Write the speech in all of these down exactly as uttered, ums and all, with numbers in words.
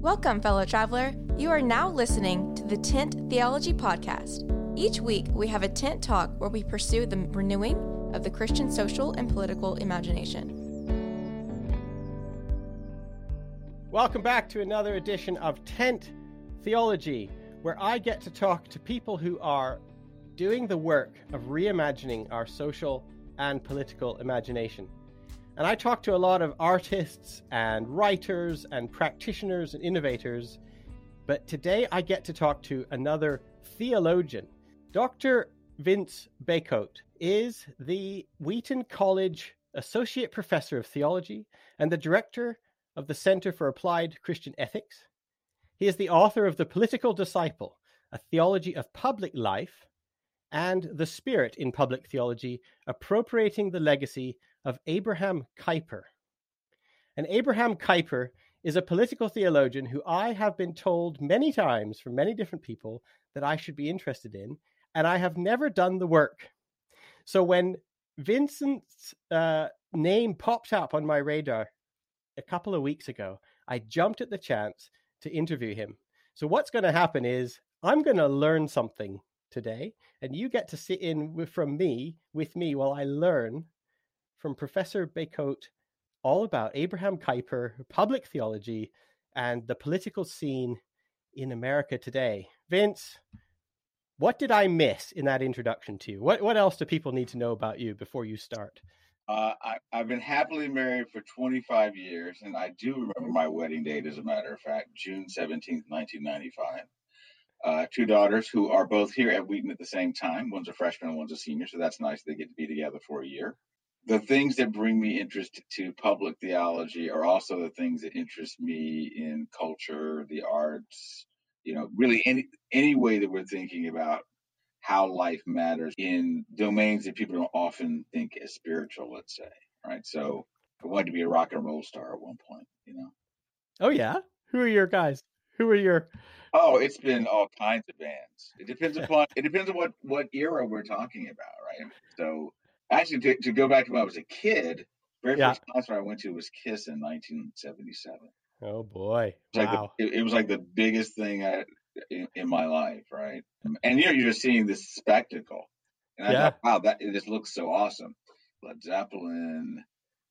Welcome, fellow traveler. You are now listening to the Tent Theology Podcast. Each week, we have a tent talk where we pursue the renewing of the Christian social and political imagination. Welcome back to another edition of Tent Theology, where I get to talk to people who are doing the work of reimagining our social and political imagination. And I talk to a lot of artists and writers and practitioners and innovators, but today I get to talk to another theologian. Doctor Vince Bacote is the Wheaton College Associate Professor of Theology and the Director of the Center for Applied Christian Ethics. He is the author of The Political Disciple, A Theology of Public Life, and The Spirit in Public Theology, Appropriating the Legacy of Abraham Kuyper. And Abraham Kuyper is a political theologian who I have been told many times from many different people that I should be interested in, and I have never done the work. So when Vincent's uh, name popped up on my radar a couple of weeks ago, I jumped at the chance to interview him. So what's going to happen is I'm going to learn something today, and you get to sit in with, from me with me while I learn from Professor Bacote all about Abraham Kuyper, public theology, and the political scene in America today. Vince, what did I miss in that introduction to you? What what else do people need to know about you before you start? Uh, I, I've been happily married for twenty-five years, and I do remember my wedding date, as a matter of fact, June seventeenth, nineteen ninety-five. Uh, two daughters who are both here at Wheaton at the same time. One's a freshman, one's a senior, so that's nice. They get to be together for a year. The things that bring me interest to public theology are also the things that interest me in culture, the arts, you know, really any any way that we're thinking about how life matters in domains that people don't often think as spiritual, let's say, right? So I wanted to be a rock and roll star at one point, you know? Oh, yeah? Who are your guys? Who are your... Oh, it's been all kinds of bands. It depends upon it depends on what, what era we're talking about, right? So actually, to, to go back to when I was a kid, the very yeah. first concert I went to was Kiss in nineteen seventy-seven. Oh boy! It was wow! Like the, it, it was like the biggest thing I, in, in my life, right? And you know, you're just seeing this spectacle, and I yeah. thought, wow, that it just looks so awesome. Led Zeppelin,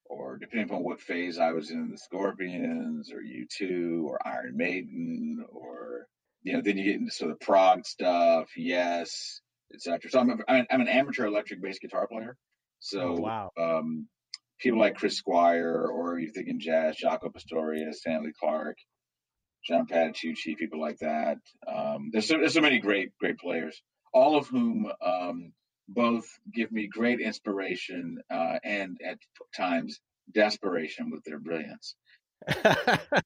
or depending on what phase I was in, the Scorpions, or U two, or Iron Maiden, or, you know, then you get into sort of prog stuff, Yes, et cetera. So I'm, a, I'm an amateur electric bass guitar player. So oh, wow. um, people like Chris Squire, or you think in jazz, Jaco Pastorius, Stanley Clarke, John Patitucci, people like that. Um, there's, so, there's so many great, great players, all of whom um, both give me great inspiration uh, and at times desperation with their brilliance.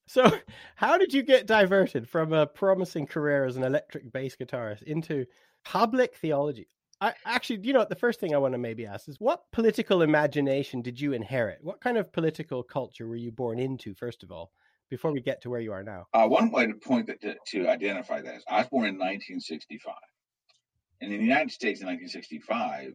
So how did you get diverted from a promising career as an electric bass guitarist into public theology? I actually, you know, the first thing I want to maybe ask is, what political imagination did you inherit? What kind of political culture were you born into, first of all, before we get to where you are now? Uh, one way to point that to, to identify that is I was born in nineteen sixty-five. And in the United States in nineteen sixty-five,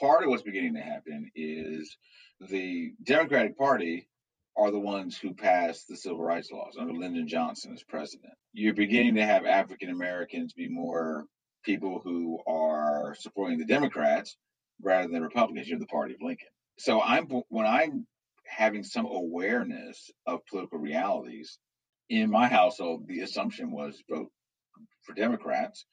part of what's beginning to happen is the Democratic Party are the ones who passed the civil rights laws under Lyndon Johnson as president. You're beginning to have African Americans be more people who are supporting the Democrats rather than the Republicans. You're the party of Lincoln. So I'm when I'm having some awareness of political realities in my household, the assumption was vote for Democrats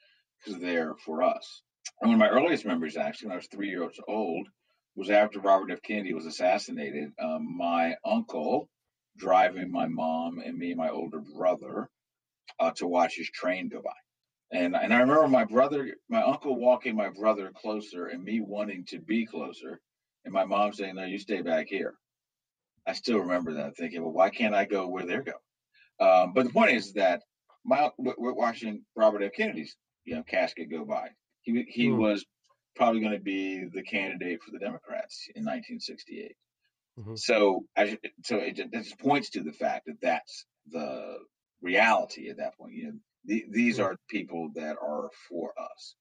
because they're for us. And one of my earliest memories, actually, when I was three years old, was after Robert F. Kennedy was assassinated. Um, my uncle driving my mom and me and my older brother uh, to watch his train go by. And, and I remember my brother, my uncle walking my brother closer and me wanting to be closer. And my mom saying, no, you stay back here. I still remember that, thinking, well, why can't I go where they're going? Um, but the point is that my, we're watching Robert F. Kennedy's you know, casket go by. He, he mm. was probably going to be the candidate for the Democrats in nineteen sixty-eight. Mm-hmm. So, I, so it just points to the fact that that's the reality at that point. You know, the, these are people that are for us.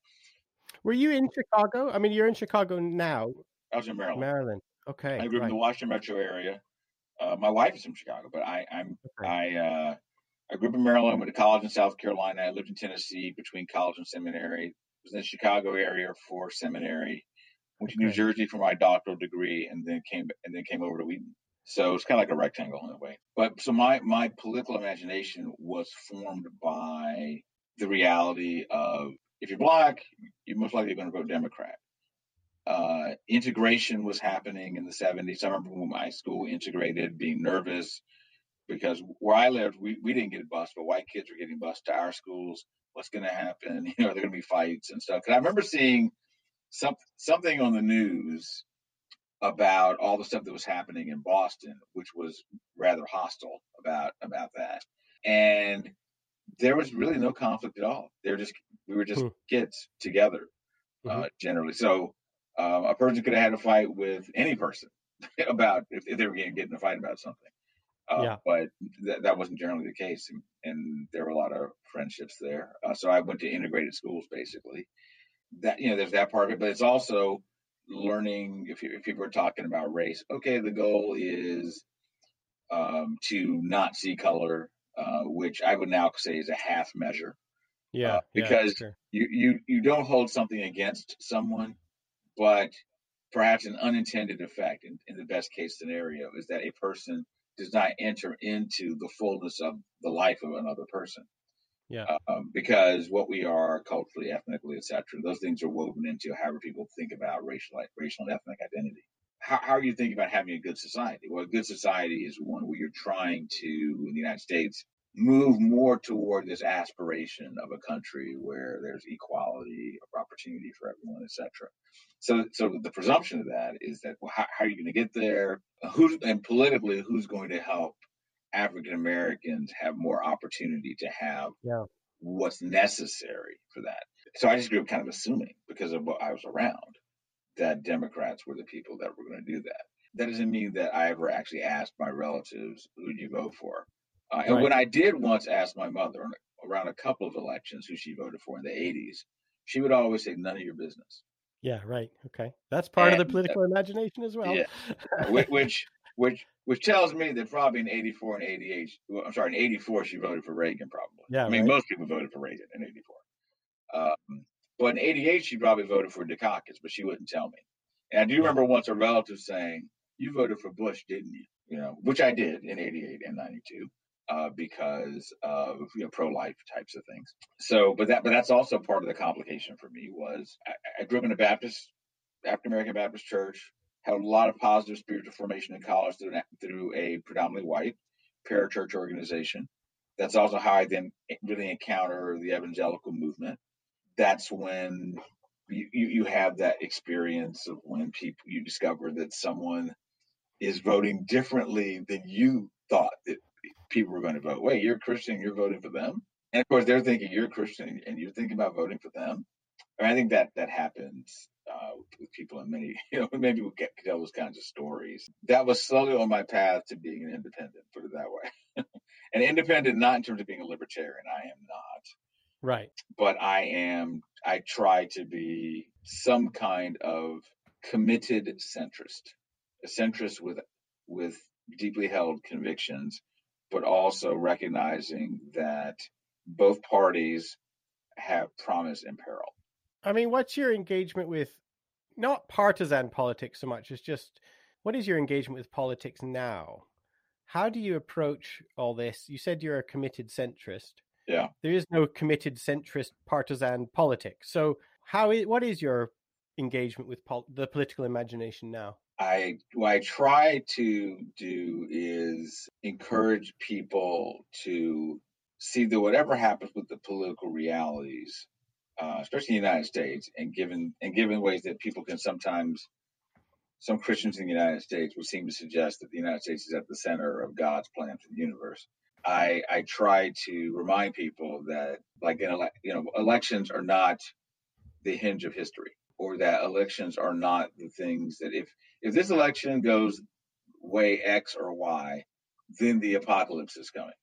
Were you in Chicago? I mean, you're in Chicago now. I was in Maryland. Maryland. Okay. I grew up right. in the Washington metro area. Uh, my wife is from Chicago, but I, I'm okay. I uh, I grew up in Maryland, went to college in South Carolina. I lived in Tennessee between college and seminary. Was in the Chicago area for seminary. Went to New okay. Jersey for my doctoral degree, and then came and then came over to Wheaton. So it's kind of like a rectangle in a way. But so my my political imagination was formed by the reality of if you're black, you're most likely going to vote Democrat. Uh, integration was happening in the seventies. I remember when my school integrated, being nervous because where I lived, we, we didn't get bused, but white kids were getting bused to our schools. What's going to happen? You know, are there going to be fights and stuff? Because I remember seeing some, something on the news about all the stuff that was happening in Boston, which was rather hostile about about that. And there was really no conflict at all. They were just we were just hmm. kids together uh, mm-hmm. generally. So um, a person could have had a fight with any person about if, if they were getting, getting in a fight about something. Uh, yeah. But th- that wasn't generally the case, and, and there were a lot of friendships there. Uh, so I went to integrated schools, basically. That you know, there's that part of it, but it's also learning. If, you, if people are talking about race, okay, the goal is um, to not see color, uh, which I would now say is a half measure. Yeah, uh, because yeah, you, you you don't hold something against someone, but perhaps an unintended effect, in, in the best case scenario, is that a person does not enter into the fullness of the life of another person. Yeah, um, because what we are culturally, ethnically, et cetera, those things are woven into however people think about racial, racial and ethnic identity. How, how are you thinking about having a good society? Well, a good society is one where you're trying to, in the United States, move more toward this aspiration of a country where there's equality of opportunity for everyone, et cetera. So, so the presumption of that is that, well, how, how are you going to get there? Who's, and politically, who's going to help African Americans have more opportunity to have yeah. what's necessary for that? So I just grew up kind of assuming, because of what I was around, that Democrats were the people that were going to do that. That doesn't mean that I ever actually asked my relatives, who do you vote for? Uh, right. And when I did once ask my mother around a couple of elections who she voted for in the eighties, she would always say, none of your business. Yeah, right. Okay. That's part and, of the political uh, imagination as well. Yeah. Which... Which which tells me that probably in eighty-four and eighty-eight, well, I'm sorry, in eighty-four, she voted for Reagan probably. Yeah, I mean, right. Most people voted for Reagan in eighty-four. Um, but in eighty-eight, she probably voted for Dukakis, but she wouldn't tell me. And I do remember once a relative saying, you voted for Bush, didn't you? You know, which I did in eighty-eight and ninety-two uh, because of, you know, pro-life types of things. So, but that but that's also part of the complication for me was I, I grew up in a Baptist, African-American Baptist church. Had a lot of positive spiritual formation in college through, through a predominantly white parachurch organization. That's also how I then really encounter the evangelical movement. That's when you, you, you have that experience of when people you discover that someone is voting differently than you thought that people were going to vote. Wait, you're a Christian, you're voting for them? And of course, they're thinking you're a Christian and you're thinking about voting for them. I mean, I think that that happens uh, with people in many, you know, maybe we'll get to those kinds of stories. That was slowly on my path to being an independent, put it that way. An independent, not in terms of being a libertarian. I am not. Right. But I am, I try to be some kind of committed centrist, a centrist with, with deeply held convictions, but also recognizing that both parties have promise and peril. I mean, what's your engagement with not partisan politics so much as just what is your engagement with politics now? How do you approach all this? You said you're a committed centrist. Yeah. There is no committed centrist partisan politics. So how is, what is your engagement with pol- the political imagination now? I, what I try to do is encourage people to see that whatever happens with the political realities, Uh, especially in the United States, and given and given ways that people can sometimes, some Christians in the United States would seem to suggest that the United States is at the center of God's plan for the universe. I, I try to remind people that, like, in ele- you know, elections are not the hinge of history, or that elections are not the things that if if this election goes way X or Y, then the apocalypse is coming.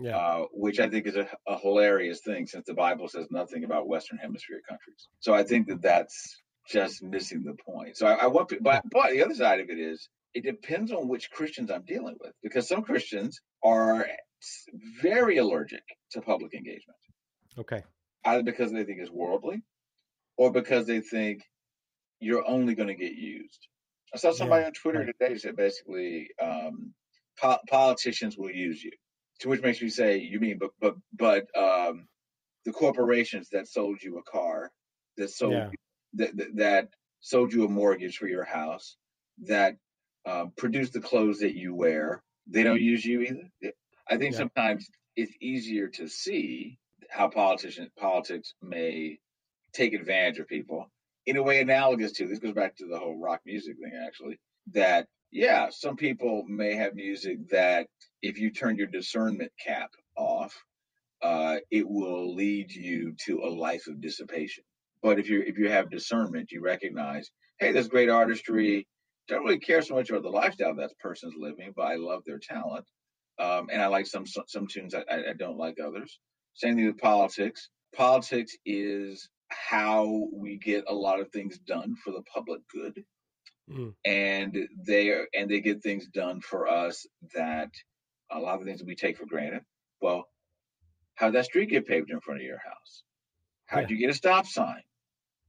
Yeah. Uh, which I think is a, a hilarious thing, since the Bible says nothing about Western Hemisphere countries. So I think that that's just missing the point. So I, I want, but, but the other side of it is, it depends on which Christians I'm dealing with, because some Christians are very allergic to public engagement. Okay. Either because they think it's worldly or because they think you're only going to get used. I saw somebody yeah. on Twitter today who said basically um, po- politicians will use you, to which makes me say, you mean, but but but um, the corporations that sold you a car, that sold yeah. you, that, that that sold you a mortgage for your house, that uh, produced the clothes that you wear, they don't use you either. I think yeah. sometimes it's easier to see how politician politics may take advantage of people in a way analogous to, this goes back to the whole rock music thing, actually, that, yeah, some people may have music that if you turn your discernment cap off, uh, it will lead you to a life of dissipation. But if you if you have discernment, you recognize, hey, there's great artistry. Don't really care so much about the lifestyle that person's living, but I love their talent. Um, and I like some some tunes. I, I don't like others. Same thing with politics. Politics is how we get a lot of things done for the public good, mm. and they are, and they get things done for us that a lot of things that we take for granted. Well, how'd that street get paved in front of your house? How'd yeah. you get a stop sign?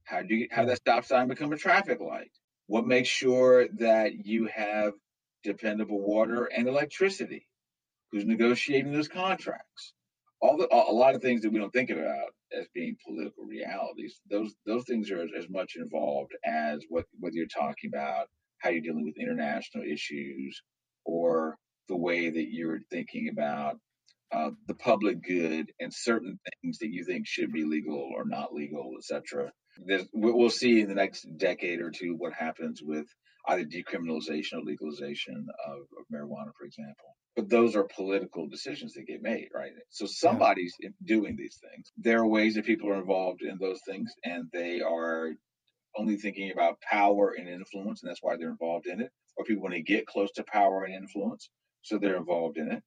How do you how that stop sign become a traffic light? What makes sure that you have dependable water and electricity? Who's negotiating those contracts? All the, a lot of things that we don't think about as being political realities, those those things are as, as much involved as what whether you're talking about how you're dealing with international issues or the way that you're thinking about uh, the public good and certain things that you think should be legal or not legal, et cetera. There's, we'll see in the next decade or two what happens with either decriminalization or legalization of, of marijuana, for example. But those are political decisions that get made, right? So somebody's yeah. doing these things. There are ways that people are involved in those things, and they are only thinking about power and influence, and that's why they're involved in it. Or people want to get close to power and influence, so they're involved in it.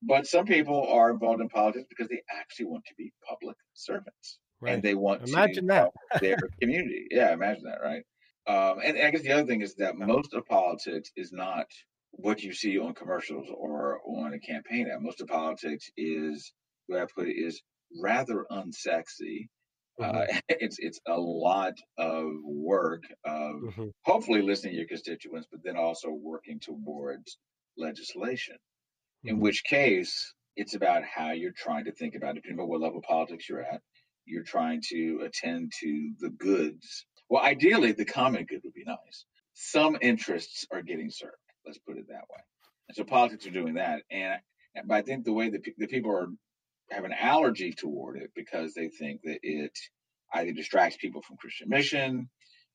But some people are involved in politics because they actually want to be public servants. Right. And they want imagine to help their community. Yeah, imagine that, right? Um, and, and I guess the other thing is that most of politics is not what you see on commercials or on a campaign ad. Most of politics is, the way I put it, is rather unsexy. Mm-hmm. Uh, it's it's a lot of work of mm-hmm. hopefully listening to your constituents, but then also working towards legislation, mm-hmm. in which case it's about how you're trying to think about it, depending on what level of politics you're at. You're trying to attend to the goods. Well, ideally, the common good would be nice. Some interests are getting served. Let's put it that way. And so politics are doing that. And but I think the way that pe- the people are have an allergy toward it because they think that it either distracts people from Christian mission,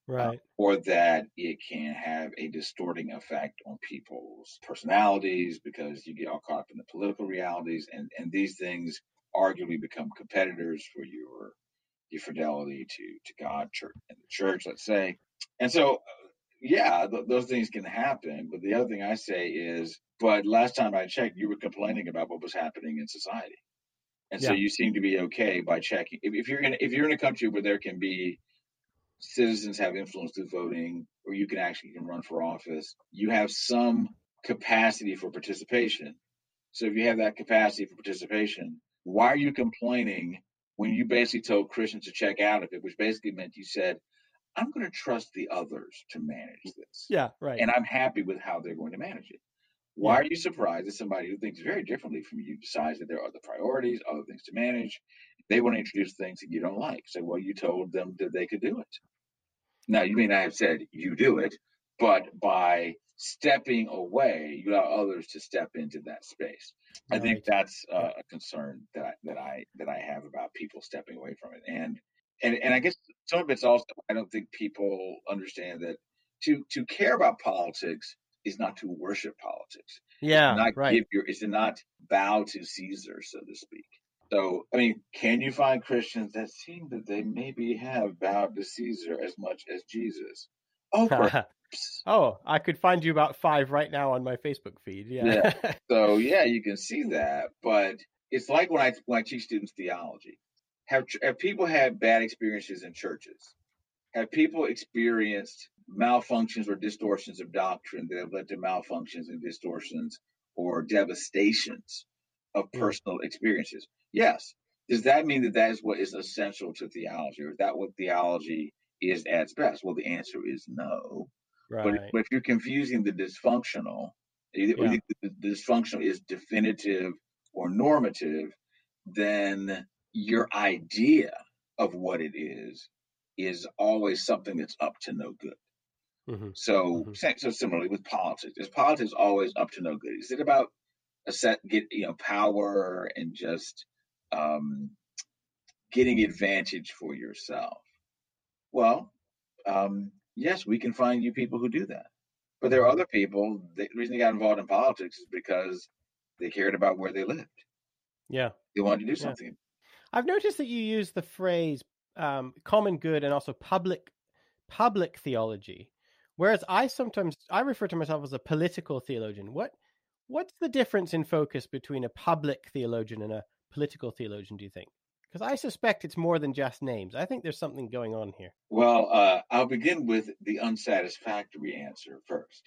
right, uh, or that it can have a distorting effect on people's personalities because you get all caught up in the political realities, and, and these things arguably become competitors for your your fidelity to to God, church, and the church, let's say. And so, yeah, th- those things can happen. But the other thing I say is, but last time I checked, you were complaining about what was happening in society, and yeah. so you seem to be okay by checking. If, if you're in if you're in a country where there can be citizens have influence through voting, or you can actually can run for office, you have some capacity for participation. So if you have that capacity for participation, why are you complaining when you basically told Christians to check out of it, which basically meant you said, I'm going to trust the others to manage this. Yeah, right. And I'm happy with how they're going to manage it. Why yeah. are you surprised that somebody who thinks very differently from you decides that there are other priorities, other things to manage? They want to introduce things that you don't like. Say, so, well, you told them that they could do it. Now, you may not have said you do it, but by stepping away, you allow others to step into that space. Right. I think that's uh, a concern that I, that I that I have about people stepping away from it, and and and I guess some of it's also I don't think people understand that to to care about politics is not to worship politics. Yeah, it's not right. Give your, it's to not bow to Caesar, so to speak. So I mean, can you find Christians that seem that they maybe have bowed to Caesar as much as Jesus? Oh, perhaps. Oh, I could find you about five right now on my Facebook feed. Yeah. yeah. So, yeah, you can see that. But it's like when I, when I teach students theology. Have, have people had bad experiences in churches? Have people experienced malfunctions or distortions of doctrine that have led to malfunctions and distortions or devastations of personal experiences. Yes. Does that mean that that is what is essential to theology, or is that what theology is at its best? Well, the answer is no. Right. But, if, but if you're confusing the dysfunctional, yeah. or the, the dysfunctional is definitive or normative, then your idea of what it is is always something that's up to no good. Mm-hmm. So, mm-hmm. so similarly with politics, is politics always up to no good? Is it about a set, get you know power and just um, getting advantage for yourself? Well, um, yes, we can find you people who do that, but there are other people. The reason they got involved in politics is because they cared about where they lived. Yeah, they wanted to do something. Yeah. I've noticed that you use the phrase um, common good and also public public theology, whereas I sometimes I refer to myself as a political theologian. What what's the difference in focus between a public theologian and a political theologian, do you think? Because I suspect it's more than just names. I think there's something going on here. Well, uh, I'll begin with the unsatisfactory answer first.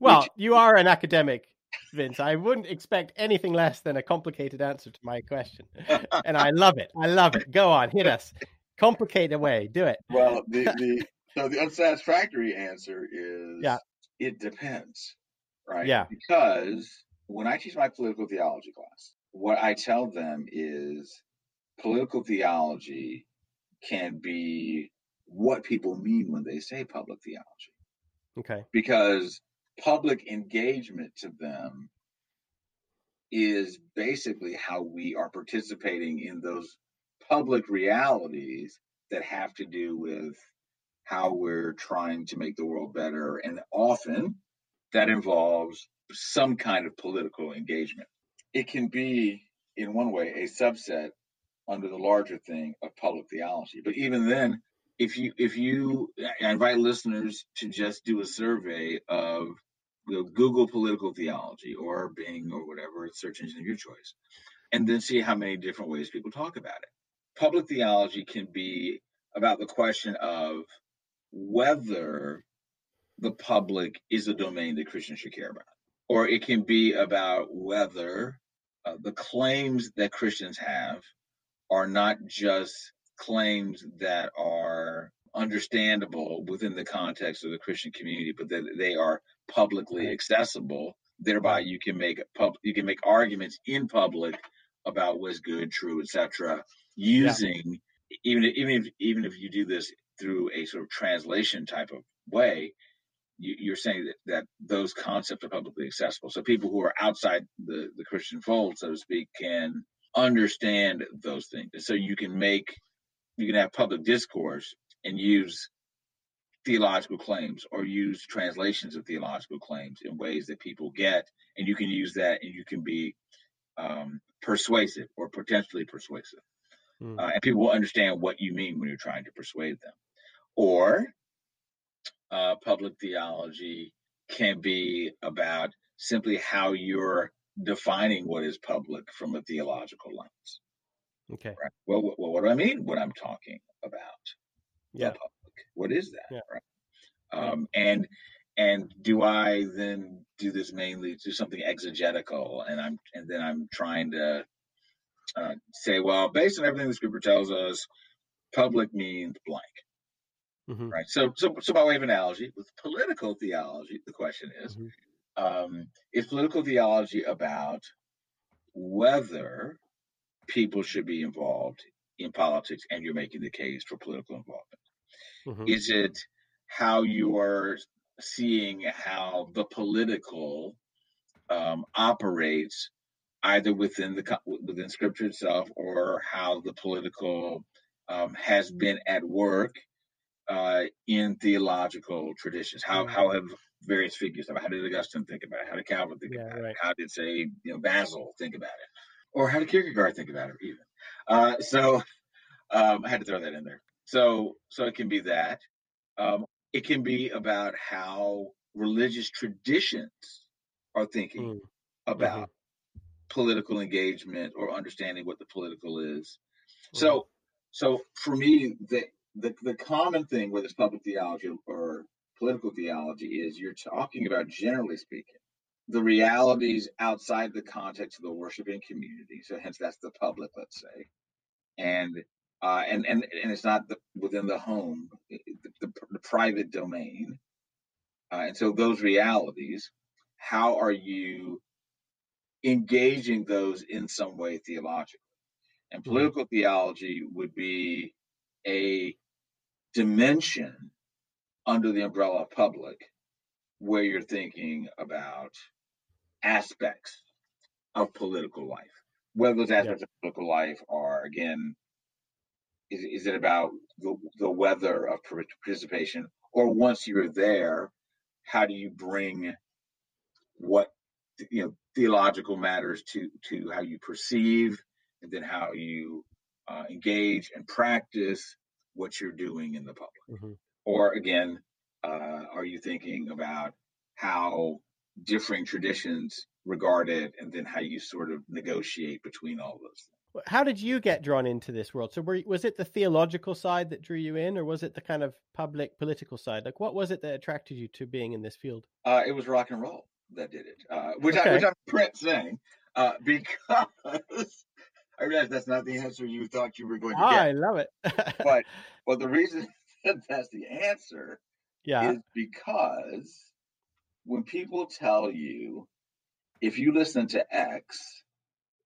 Well, which... you are an academic, Vince. I wouldn't expect anything less than a complicated answer to my question. And I love it. I love it. Go on, hit us. Complicate away. Do it. Well, the, the so the unsatisfactory answer is yeah. it depends, right? Yeah. Because when I teach my political theology class, what I tell them is political theology can be what people mean when they say public theology. Okay. Because public engagement to them is basically how we are participating in those public realities that have to do with how we're trying to make the world better. And often that involves some kind of political engagement. It can be, in one way, a subset under the larger thing of public theology. But even then, if you, if you, I invite listeners to just do a survey of you know, Google political theology or Bing or whatever search engine of your choice, and then see how many different ways people talk about it. Public theology can be about the question of whether the public is a domain that Christians should care about, or it can be about whether Uh, the claims that Christians have are not just claims that are understandable within the context of the Christian community, but that they are publicly accessible. Thereby, you can make pub- you can make arguments in public about what's good, true, et cetera. Using yeah. even even if, even if you do this through a sort of translation type of way, you're saying that, that those concepts are publicly accessible. So people who are outside the, the Christian fold, so to speak, can understand those things. So you can make, you can have public discourse and use theological claims or use translations of theological claims in ways that people get. And you can use that and you can be um, persuasive or potentially persuasive. Mm. Uh, and people will understand what you mean when you're trying to persuade them. Or Uh, public theology can be about simply how you're defining what is public from a theological lens. Okay. Right? Well, well, what do I mean when I'm talking about yeah. the public? What is that? Yeah. Right? Um, and and do I then do this mainly to something exegetical? And I'm and then I'm trying to uh, say, well, based on everything the Scripture tells us, public means blank. Mm-hmm. Right. So, so, so by way of analogy, with political theology, the question is, mm-hmm. um, is political theology about whether people should be involved in politics and you're making the case for political involvement? Mm-hmm. Is it how you are seeing how the political um, operates either within the within Scripture itself or how the political um, has been at work Uh, in theological traditions? How how have various figures, how did Augustine think about it? How did Calvin think yeah, about right. it? How did, say, you know, Basil think about it? Or how did Kierkegaard think about it even? Uh, so um, I had to throw that in there. So so it can be that. Um, it can be about how religious traditions are thinking mm. about mm-hmm. political engagement or understanding what the political is. Mm. So so for me, the The the common thing, whether it's public theology or political theology, is you're talking about, generally speaking, the realities outside the context of the worshiping community. So hence that's the public, let's say. And uh, and, and, and it's not the, within the home, the, the, the private domain. Uh, and so those realities, how are you engaging those in some way theologically? And political theology would be a dimension under the umbrella of public where you're thinking about aspects of political life. Whether those aspects yeah. of political life are, again, is, is it about the, the weather of participation? Or once you're there, how do you bring what, you know, theological matters to, to how you perceive, and then how you uh, engage and practice what you're doing in the public? Mm-hmm. Or again, uh, are you thinking about how differing traditions regard it, and then how you sort of negotiate between all those things? How did you get drawn into this world? So were, was it the theological side that drew you in, or was it the kind of public political side? Like, what was it that attracted you to being in this field? Uh, it was rock and roll that did it, uh, which, okay. I, which I'm print saying, uh, because... I realize that's not the answer you thought you were going to get. I love it. but well, the reason that that's the answer yeah. is because when people tell you, if you listen to X,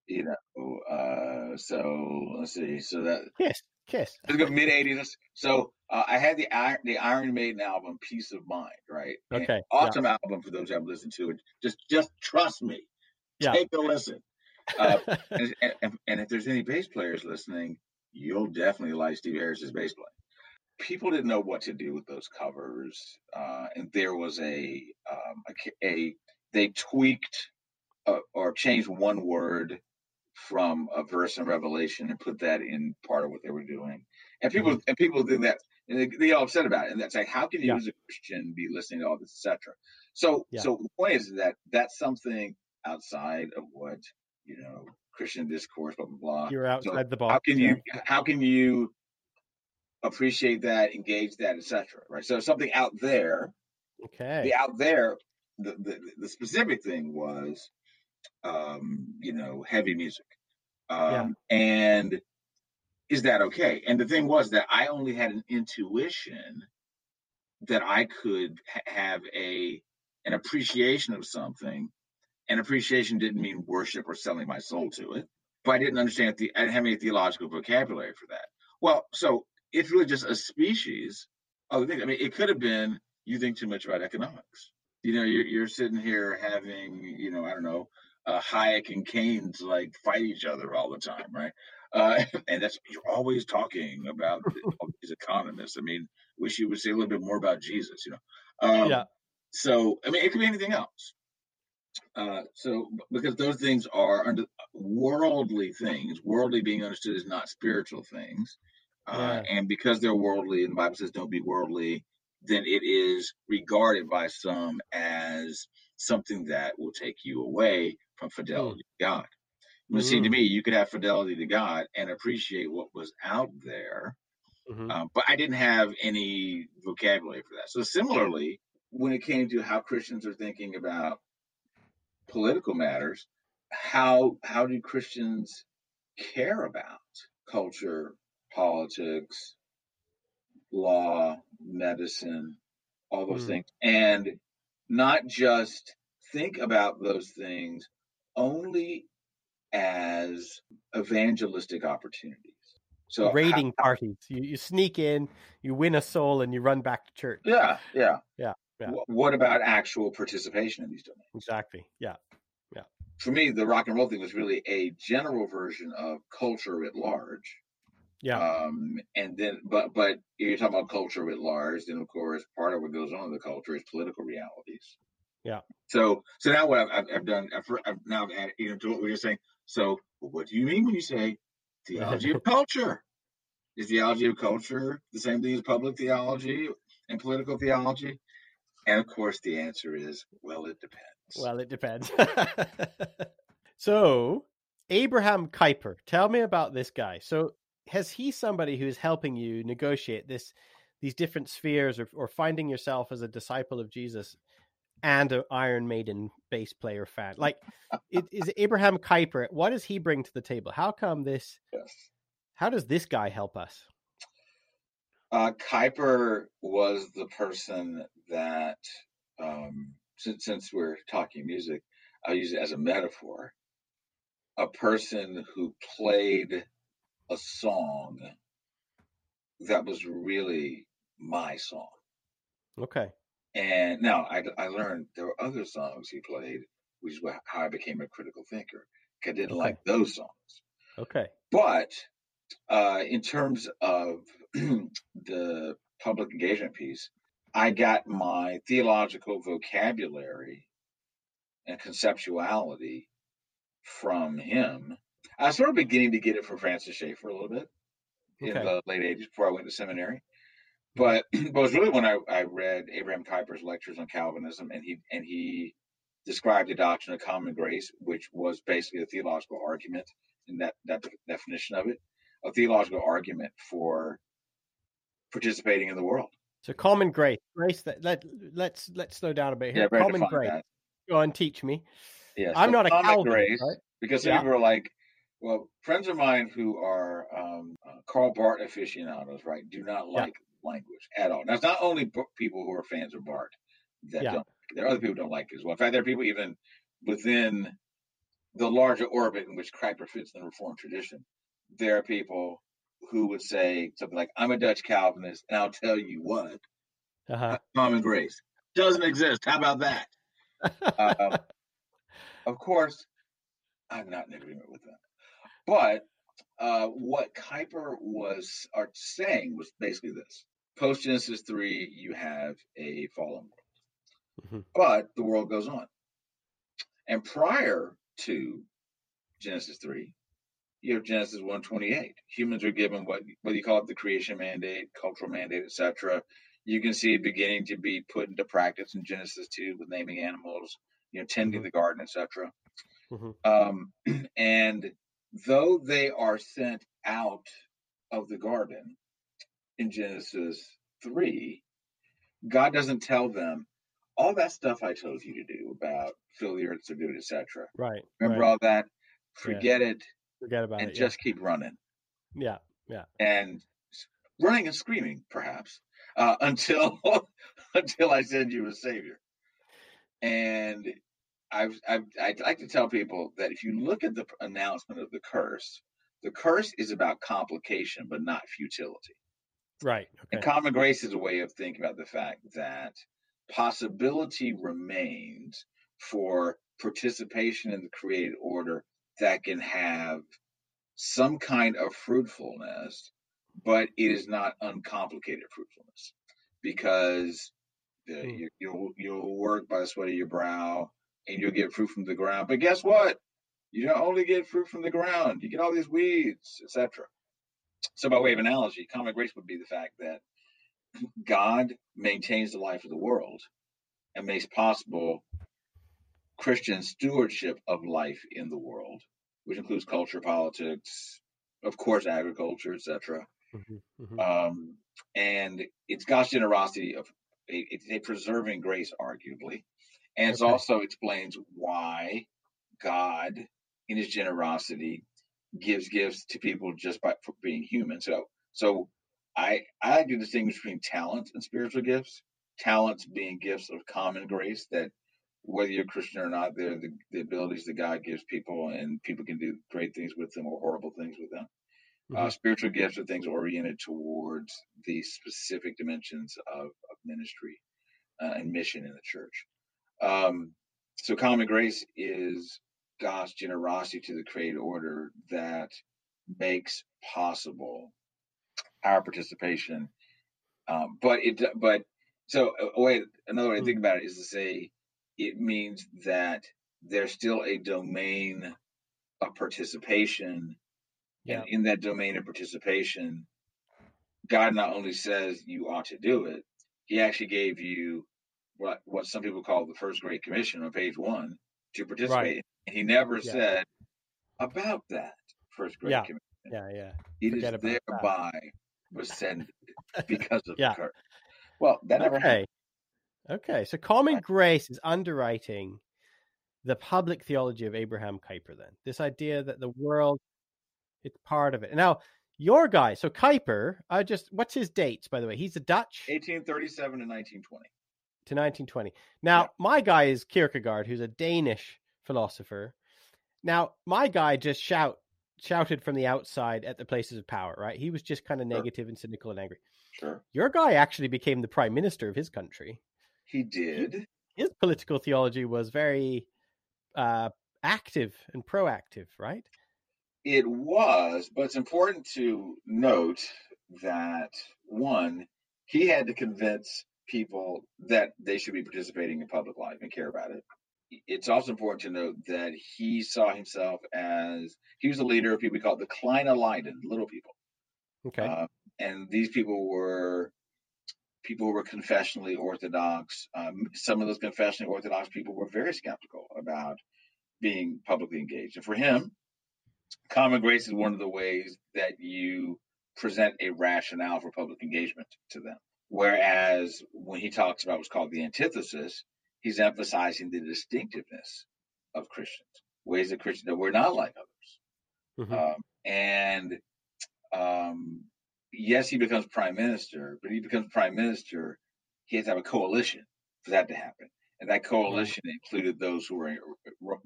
you know, uh, so let's see, so that Kiss, Kiss, mid eighties. So uh, I had the Iron, the Iron Maiden album, Peace of Mind, right? Okay, and awesome yeah. album for those who haven't listened to it. Just, just trust me. Yeah. Take a listen. uh, and, and, and if there's any bass players listening, you'll definitely like Steve Harris's bass playing. People didn't know what to do with those covers, uh, and there was a, um, a, a they tweaked uh, or changed one word from a verse in Revelation and put that in part of what they were doing. And people mm-hmm. and people did that, and they, they all upset about it. And that's like, how can you yeah. as a Christian be listening to all this, et cetera. So, yeah. so the point is that that's something outside of what, you know, Christian discourse, blah, blah, blah. You're outside so the box. How can yeah. you, how can you appreciate that, engage that, et cetera, right? So something out there. Okay. The out there, the, the, the specific thing was, um, you know, heavy music. Um, yeah. And is that okay? And the thing was that I only had an intuition that I could ha- have a an appreciation of something. And appreciation didn't mean worship or selling my soul to it, but I didn't understand the, I didn't have any theological vocabulary for that. Well, so it's really just a species of things. I mean, it could have been, you think too much about economics. You know, you're, you're sitting here having, you know, I don't know, uh, Hayek and Keynes like fight each other all the time, right? Uh, and that's, you're always talking about all these economists. I mean, wish you would say a little bit more about Jesus, you know? Um, yeah. So, I mean, it could be anything else. Uh, so, because those things are under worldly things, worldly being understood as not spiritual things, uh, yeah. and because they're worldly, and the Bible says don't be worldly, then it is regarded by some as something that will take you away from fidelity mm. to God. But mm. see, to me, you could have fidelity to God and appreciate what was out there, mm-hmm. uh, but I didn't have any vocabulary for that. So similarly, when it came to how Christians are thinking about political matters, how how do Christians care about culture, politics, law, medicine, all those mm. things, and not just think about those things only as evangelistic opportunities. So raiding how, parties, you, you sneak in, you win a soul, and you run back to church. Yeah, yeah, yeah. Yeah. What about actual participation in these domains? Exactly. Yeah. Yeah. For me, the rock and roll thing was really a general version of culture at large. Yeah. Um, and then, but, but you're talking about culture at large, then of course, part of what goes on in the culture is political realities. Yeah. So, so now what I've, I've done, I've, I've now I've added, you know, to what we were saying. So what do you mean when you say theology of culture? Is theology of culture the same thing as public theology and political theology? And of course, the answer is, well, it depends. Well, it depends. So, Abraham Kuyper, tell me about this guy. So, has he somebody who's helping you negotiate this, these different spheres, or, or finding yourself as a disciple of Jesus and an Iron Maiden bass player fan. Like, it, is Abraham Kuyper, what does he bring to the table? How come this, yes. how does this guy help us? Uh, Kuyper was the person that, um, since, since we're talking music, I'll use it as a metaphor, a person who played a song that was really my song. Okay. And now I, I learned there were other songs he played, which is how I became a critical thinker. I didn't okay. like those songs. Okay. But uh, in terms of the public engagement piece, I got my theological vocabulary and conceptuality from him. I was sort of beginning to get it from Francis Schaeffer a little bit okay. in the late eighties before I went to seminary. But, but it was really when I, I read Abraham Kuyper's lectures on Calvinism, and he and he described the doctrine of common grace, which was basically a theological argument, in that, that definition of it, a theological argument for participating in the world. So common grace, grace that let let's let's slow down a bit here. Yeah, common grace. That. Go on, teach me. Yeah, I'm so not a Calvinist, grace, right? Because yeah. people are like, well, friends of mine who are um, uh, Karl Barth aficionados, right, do not like. Yeah. language at all. Now, it's not only people who are fans of Barth that yeah. don't, there are other people who don't like it as well. In fact, there are people even within the larger orbit in which Kuyper fits in the Reformed tradition. There are people who would say something like, I'm a Dutch Calvinist, and I'll tell you what, uh-huh. common grace doesn't exist. How about that? uh, of course, I'm not in agreement with that. But Uh, what Kuyper was are saying was basically this. Post Genesis three, you have a fallen world, mm-hmm. but the world goes on. And prior to Genesis three, you have Genesis one twenty-eight. Humans are given what whether you call it the creation mandate, cultural mandate, et cetera. You can see it beginning to be put into practice in Genesis two with naming animals, you know, tending mm-hmm. the garden, et cetera. Mm-hmm. Um, and though they are sent out of the garden in Genesis three, God doesn't tell them all that stuff I told you to do about fill the earth, subdue it, et cetera. Right. Remember right. all that? Forget yeah. it. Forget about and it. And just yeah. keep running. Yeah. Yeah. And running and screaming, perhaps, uh, until until I send you a savior. And I've, I've, I'd like to tell people that if you look at the announcement of the curse, the curse is about complication, but not futility. Right. Okay. And common grace is a way of thinking about the fact that possibility remains for participation in the created order that can have some kind of fruitfulness, but it is not uncomplicated fruitfulness, because the, hmm. you, you'll, you'll work by the sweat of your brow, and you'll get fruit from the ground. But guess what? You don't only get fruit from the ground. You get all these weeds, et cetera. So by way of analogy, common grace would be the fact that God maintains the life of the world and makes possible Christian stewardship of life in the world, which includes culture, politics, of course, agriculture, et cetera. Mm-hmm, mm-hmm. Um, and it's God's generosity of it's a preserving grace, arguably. And it okay. also explains why God, in his generosity, gives gifts to people just by for being human. So so I, I like to distinguish between talents and spiritual gifts, talents being gifts of common grace that whether you're Christian or not, they're the, the abilities that God gives people, and people can do great things with them or horrible things with them. Mm-hmm. Uh, spiritual gifts are things oriented towards the specific dimensions of, of ministry uh, and mission in the church. Um, so common grace is God's generosity to the created order that makes possible our participation. Um, but it, but so a way, another way to think about it is to say, it means that there's still a domain of participation. Yeah. And in that domain of participation, God not only says you ought to do it, he actually gave you What, what some people call the first great commission on page one to participate. Right. And he never yeah. said about that first great yeah. commission. Yeah, yeah. It Forget is thereby that. Was sent because of yeah. the curse. Well, that never okay. happened. Okay, so common grace is underwriting the public theology of Abraham Kuyper, then. This idea that the world, it's part of it. Now, your guy, so Kuyper, I just, what's his dates, by the way? He's a Dutch? eighteen thirty-seven to nineteen twenty. To nineteen twenty. Now, yeah. My guy is Kierkegaard, who's a Danish philosopher. Now, my guy just shout shouted from the outside at the places of power, right? He was just kind of negative sure. and cynical and angry. Sure. Your guy actually became the prime minister of his country. He did. His political theology was very uh, active and proactive, right? It was, but it's important to note that, one, he had to convince people that they should be participating in public life and care about it. It's also important to note that he saw himself as, he was a leader of people we call the Kleine Leiden, little people. Okay. Uh, and these people were people were confessionally Orthodox. Um, some of those confessionally Orthodox people were very skeptical about being publicly engaged. And for him, common grace is one of the ways that you present a rationale for public engagement to them. Whereas when he talks about what's called the antithesis, he's emphasizing the distinctiveness of Christians, ways that Christians that we're not like others. Mm-hmm. Um, and um, yes, he becomes prime minister, but he becomes prime minister, he has to have a coalition for that to happen. And that coalition mm-hmm. included those who were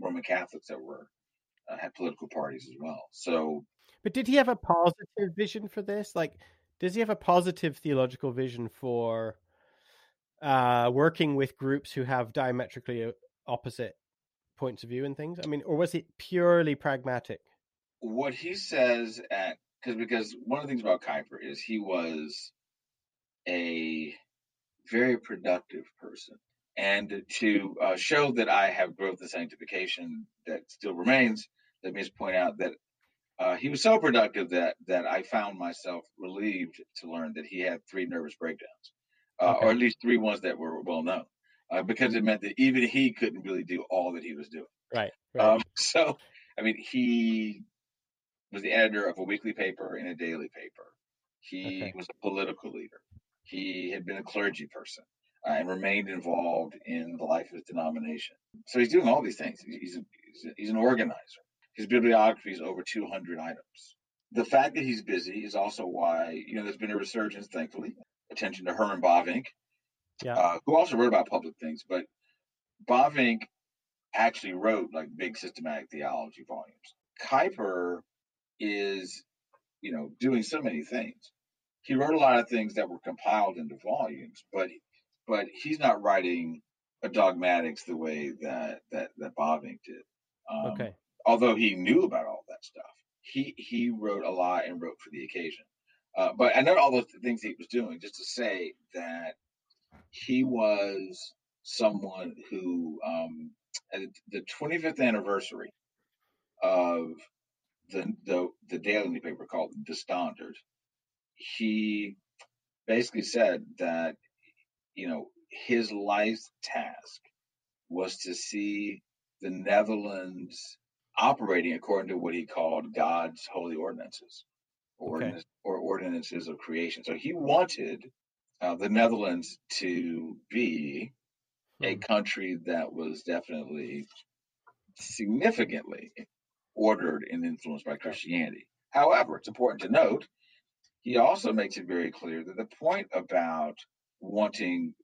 Roman Catholics that were uh, had political parties as well. So, but did he have a positive vision for this? Like, does he have a positive theological vision for uh, working with groups who have diametrically opposite points of view and things? I mean, or was it purely pragmatic? What he says at, because because one of the things about Kuyper is he was a very productive person. And to uh, show that I have growth and sanctification that still remains, let me just point out that Uh, he was so productive that that I found myself relieved to learn that he had three nervous breakdowns, uh, okay. or at least three ones that were well known, uh, because it meant that even he couldn't really do all that he was doing. Right. right. Um, so, I mean, he was the editor of a weekly paper and a daily paper. He okay. was a political leader. He had been a clergy person uh, and remained involved in the life of his denomination. So he's doing all these things. He's a, he's, a, he's an organizer. His bibliography is over two hundred items. The fact that he's busy is also why, you know, there's been a resurgence, thankfully, attention to Herman Bavinck, yeah. uh, who also wrote about public things. But Bavinck actually wrote like big systematic theology volumes. Kuyper is, you know, doing so many things. He wrote a lot of things that were compiled into volumes, but but he's not writing a dogmatics the way that that, that Bavinck did. Um, okay. Although he knew about all that stuff, he he wrote a lot and wrote for the occasion. Uh, but I know all those things he was doing, just to say that he was someone who, um, at the twenty-fifth anniversary of the, the, the daily newspaper called The Standard, he basically said that, you know, his life's task was to see the Netherlands operating according to what he called God's holy ordinances, or, okay. ordinance, or ordinances of creation. So he wanted uh, the Netherlands to be hmm. a country that was definitely significantly ordered and influenced by Christianity. However, it's important to note, he also makes it very clear that the point about wanting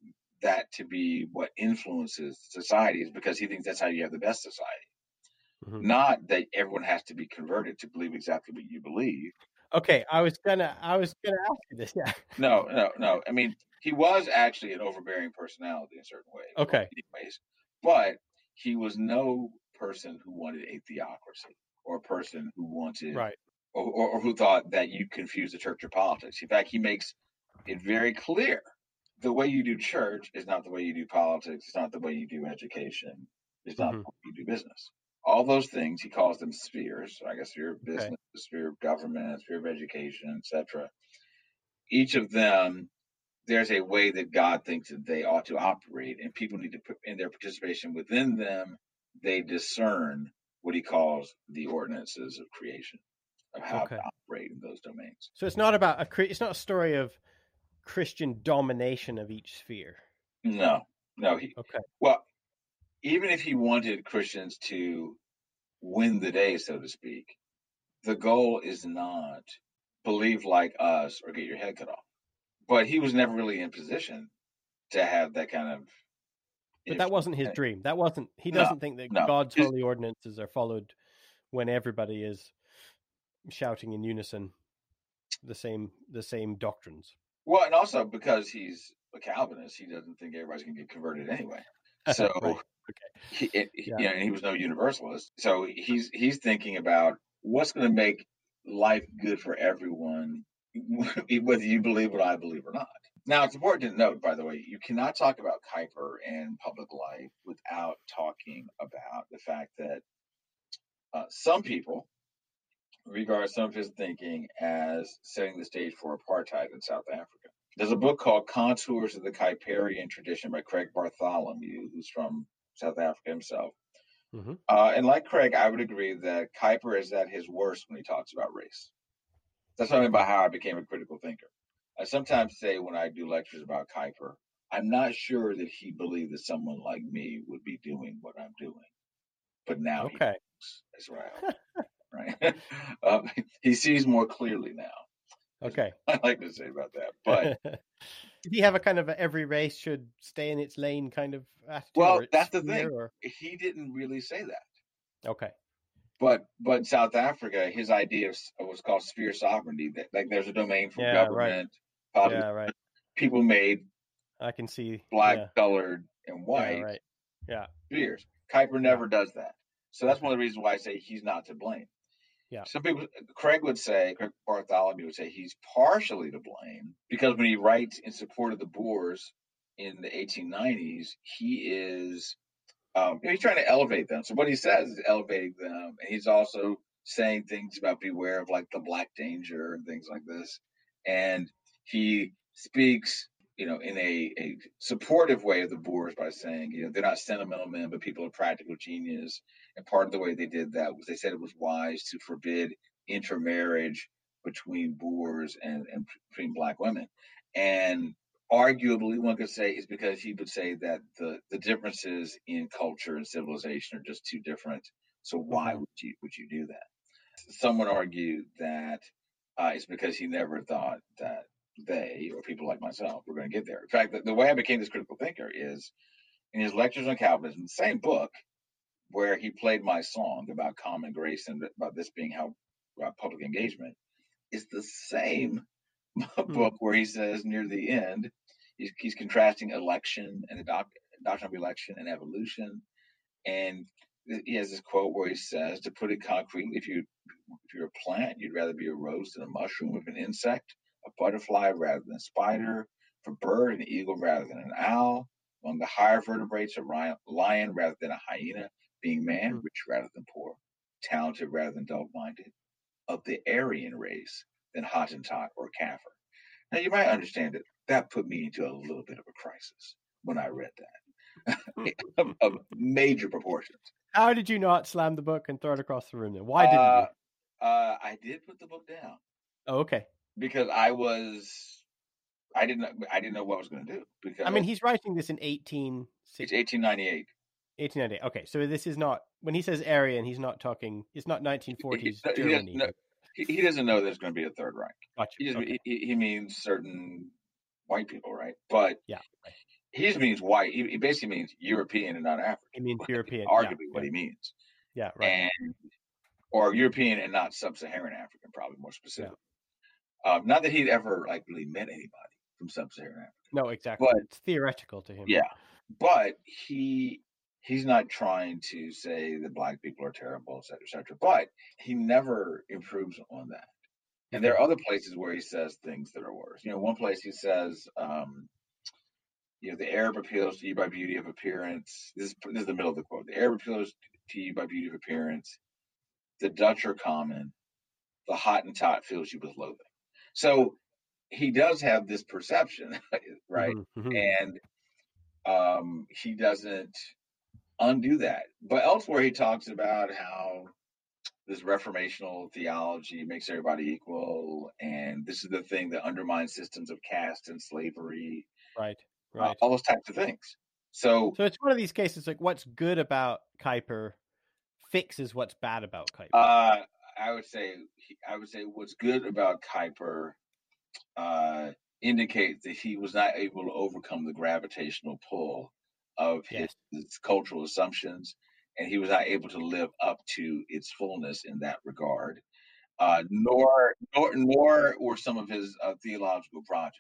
that to be what influences society is because he thinks that's how you have the best society. Mm-hmm. Not that everyone has to be converted to believe exactly what you believe. Okay, I was gonna, I was gonna ask you this. Yeah. No, no, no. I mean, he was actually an overbearing personality in certain ways. Okay. Anyways, but he was no person who wanted a theocracy or a person who wanted, right, or, or, or who thought that you confuse the church or politics. In fact, he makes it very clear: the way you do church is not the way you do politics. It's not the way you do education. It's not mm-hmm. the way you do business. All those things, he calls them spheres, I guess, sphere of business, okay. sphere of government, sphere of education, et cetera. Each of them, there's a way that God thinks that they ought to operate, and people need to put in their participation within them, they discern what he calls the ordinances of creation, of how okay. to operate in those domains. So it's not about a, it's not a story of Christian domination of each sphere. No, No, he, okay. Well, even if he wanted Christians to win the day, so to speak, the goal is not believe like us or get your head cut off. But he was never really in position to have that kind of. But that wasn't his dream. That wasn't. He doesn't no, think that no. God's His, holy ordinances are followed when everybody is shouting in unison the same the same doctrines. Well, and also because he's a Calvinist, he doesn't think everybody's going to get converted anyway. So, right. okay. he, it, yeah. you know, and he was no universalist. So he's he's thinking about what's going to make life good for everyone, whether you believe what I believe or not. Now, it's important to note, by the way, you cannot talk about Kuyper and public life without talking about the fact that uh, some people regard some of his thinking as setting the stage for apartheid in South Africa. There's a book called Contours of the Kuyperian Tradition by Craig Bartholomew, who's from South Africa himself. Mm-hmm. Uh, and like Craig, I would agree that Kuyper is at his worst when he talks about race. That's what I mean by how I became a critical thinker. I sometimes say when I do lectures about Kuyper, I'm not sure that he believed that someone like me would be doing what I'm doing. But now okay. he knows as well. Right? um, he sees more clearly now. Okay. I like to say about that. But did he have a kind of a every race should stay in its lane kind of attitude? Well, that's the thing. Or... He didn't really say that. Okay. But but South Africa, his idea of what's called sphere sovereignty, that like there's a domain for yeah, government. Right. Um, yeah, right. People made I can see black, yeah. colored, and white. Yeah, right. Yeah. Spheres. Kuyper never yeah. does that. So that's one of the reasons why I say he's not to blame. Yeah. Some people, Craig would say, Craig Bartholomew would say he's partially to blame because when he writes in support of the Boers in the eighteen nineties, he is, um, he's trying to elevate them. So what he says is elevating them. And he's also saying things about beware of like the black danger and things like this. And he speaks, you know, in a, a supportive way of the Boers by saying, you know, they're not sentimental men, but people of practical genius. And part of the way they did that was they said it was wise to forbid intermarriage between Boers and, and between black women. And arguably one could say is because he would say that the, the differences in culture and civilization are just too different. So why would you, would you do that? Someone argued that uh, it's because he never thought that they or people like myself were going to get there. In fact, the, the way I became this critical thinker is in his lectures on Calvinism, the same book where he played my song about common grace and about this being how about public engagement is the same mm-hmm. book where he says near the end he's, he's contrasting election and the doc, doctrine of election and evolution, and he has this quote where he says, to put it concretely, if you if you're a plant, you'd rather be a rose than a mushroom, with an insect, a butterfly rather than a spider, for bird, an eagle rather than an owl, among the higher vertebrates, a lion rather than a hyena, being man, mm-hmm. rich rather than poor, talented rather than dull-minded, of the Aryan race than Hottentot or Kaffir. Now, you might understand that that put me into a little bit of a crisis when I read that, of, of major proportions. How did you not slam the book and throw it across the room then? Why didn't uh, you? Uh, I did put the book down. Oh, okay. Because I was, I didn't, I didn't know what I was going to do. Because I mean, he's writing this in eighteen. It's eighteen ninety-eight. eighteen ninety-eight. Okay, so this is not when he says Aryan. He's not talking. It's not nineteen forties he, he, Germany. No, he, he doesn't know there's going to be a third Reich. Gotcha. He, just, okay. he, he means certain white people, right? But yeah, right. he just means white. He, he basically means European and not African. He means European, arguably yeah, what yeah. he means. Yeah, right. And or European and not sub-Saharan African, probably more specifically. Yeah. Um, not that he'd ever like really met anybody from sub-Saharan Africa. No, exactly. But, it's theoretical to him. Yeah, but he he's not trying to say that black people are terrible, et cetera, et cetera. But he never improves on that. And there are other places where he says things that are worse. You know, one place he says, um, you know, the Arab appeals to you by beauty of appearance. This is, this is the middle of the quote. The Arab appeals to you by beauty of appearance. The Dutch are common. The Hottentot fills you with loathing. So he does have this perception, right? Mm-hmm. And um, he doesn't undo that. But elsewhere, he talks about how this reformational theology makes everybody equal. And this is the thing that undermines systems of caste and slavery. Right, right. Uh, all those types of things. So, so it's one of these cases, like what's good about Kuyper fixes what's bad about Kuyper. Uh, I would say, I would say what's good about Kuyper uh, indicates that he was not able to overcome the gravitational pull of his, yes. his cultural assumptions, and he was not able to live up to its fullness in that regard. Uh, nor, nor, nor were some of his uh, theological progeny.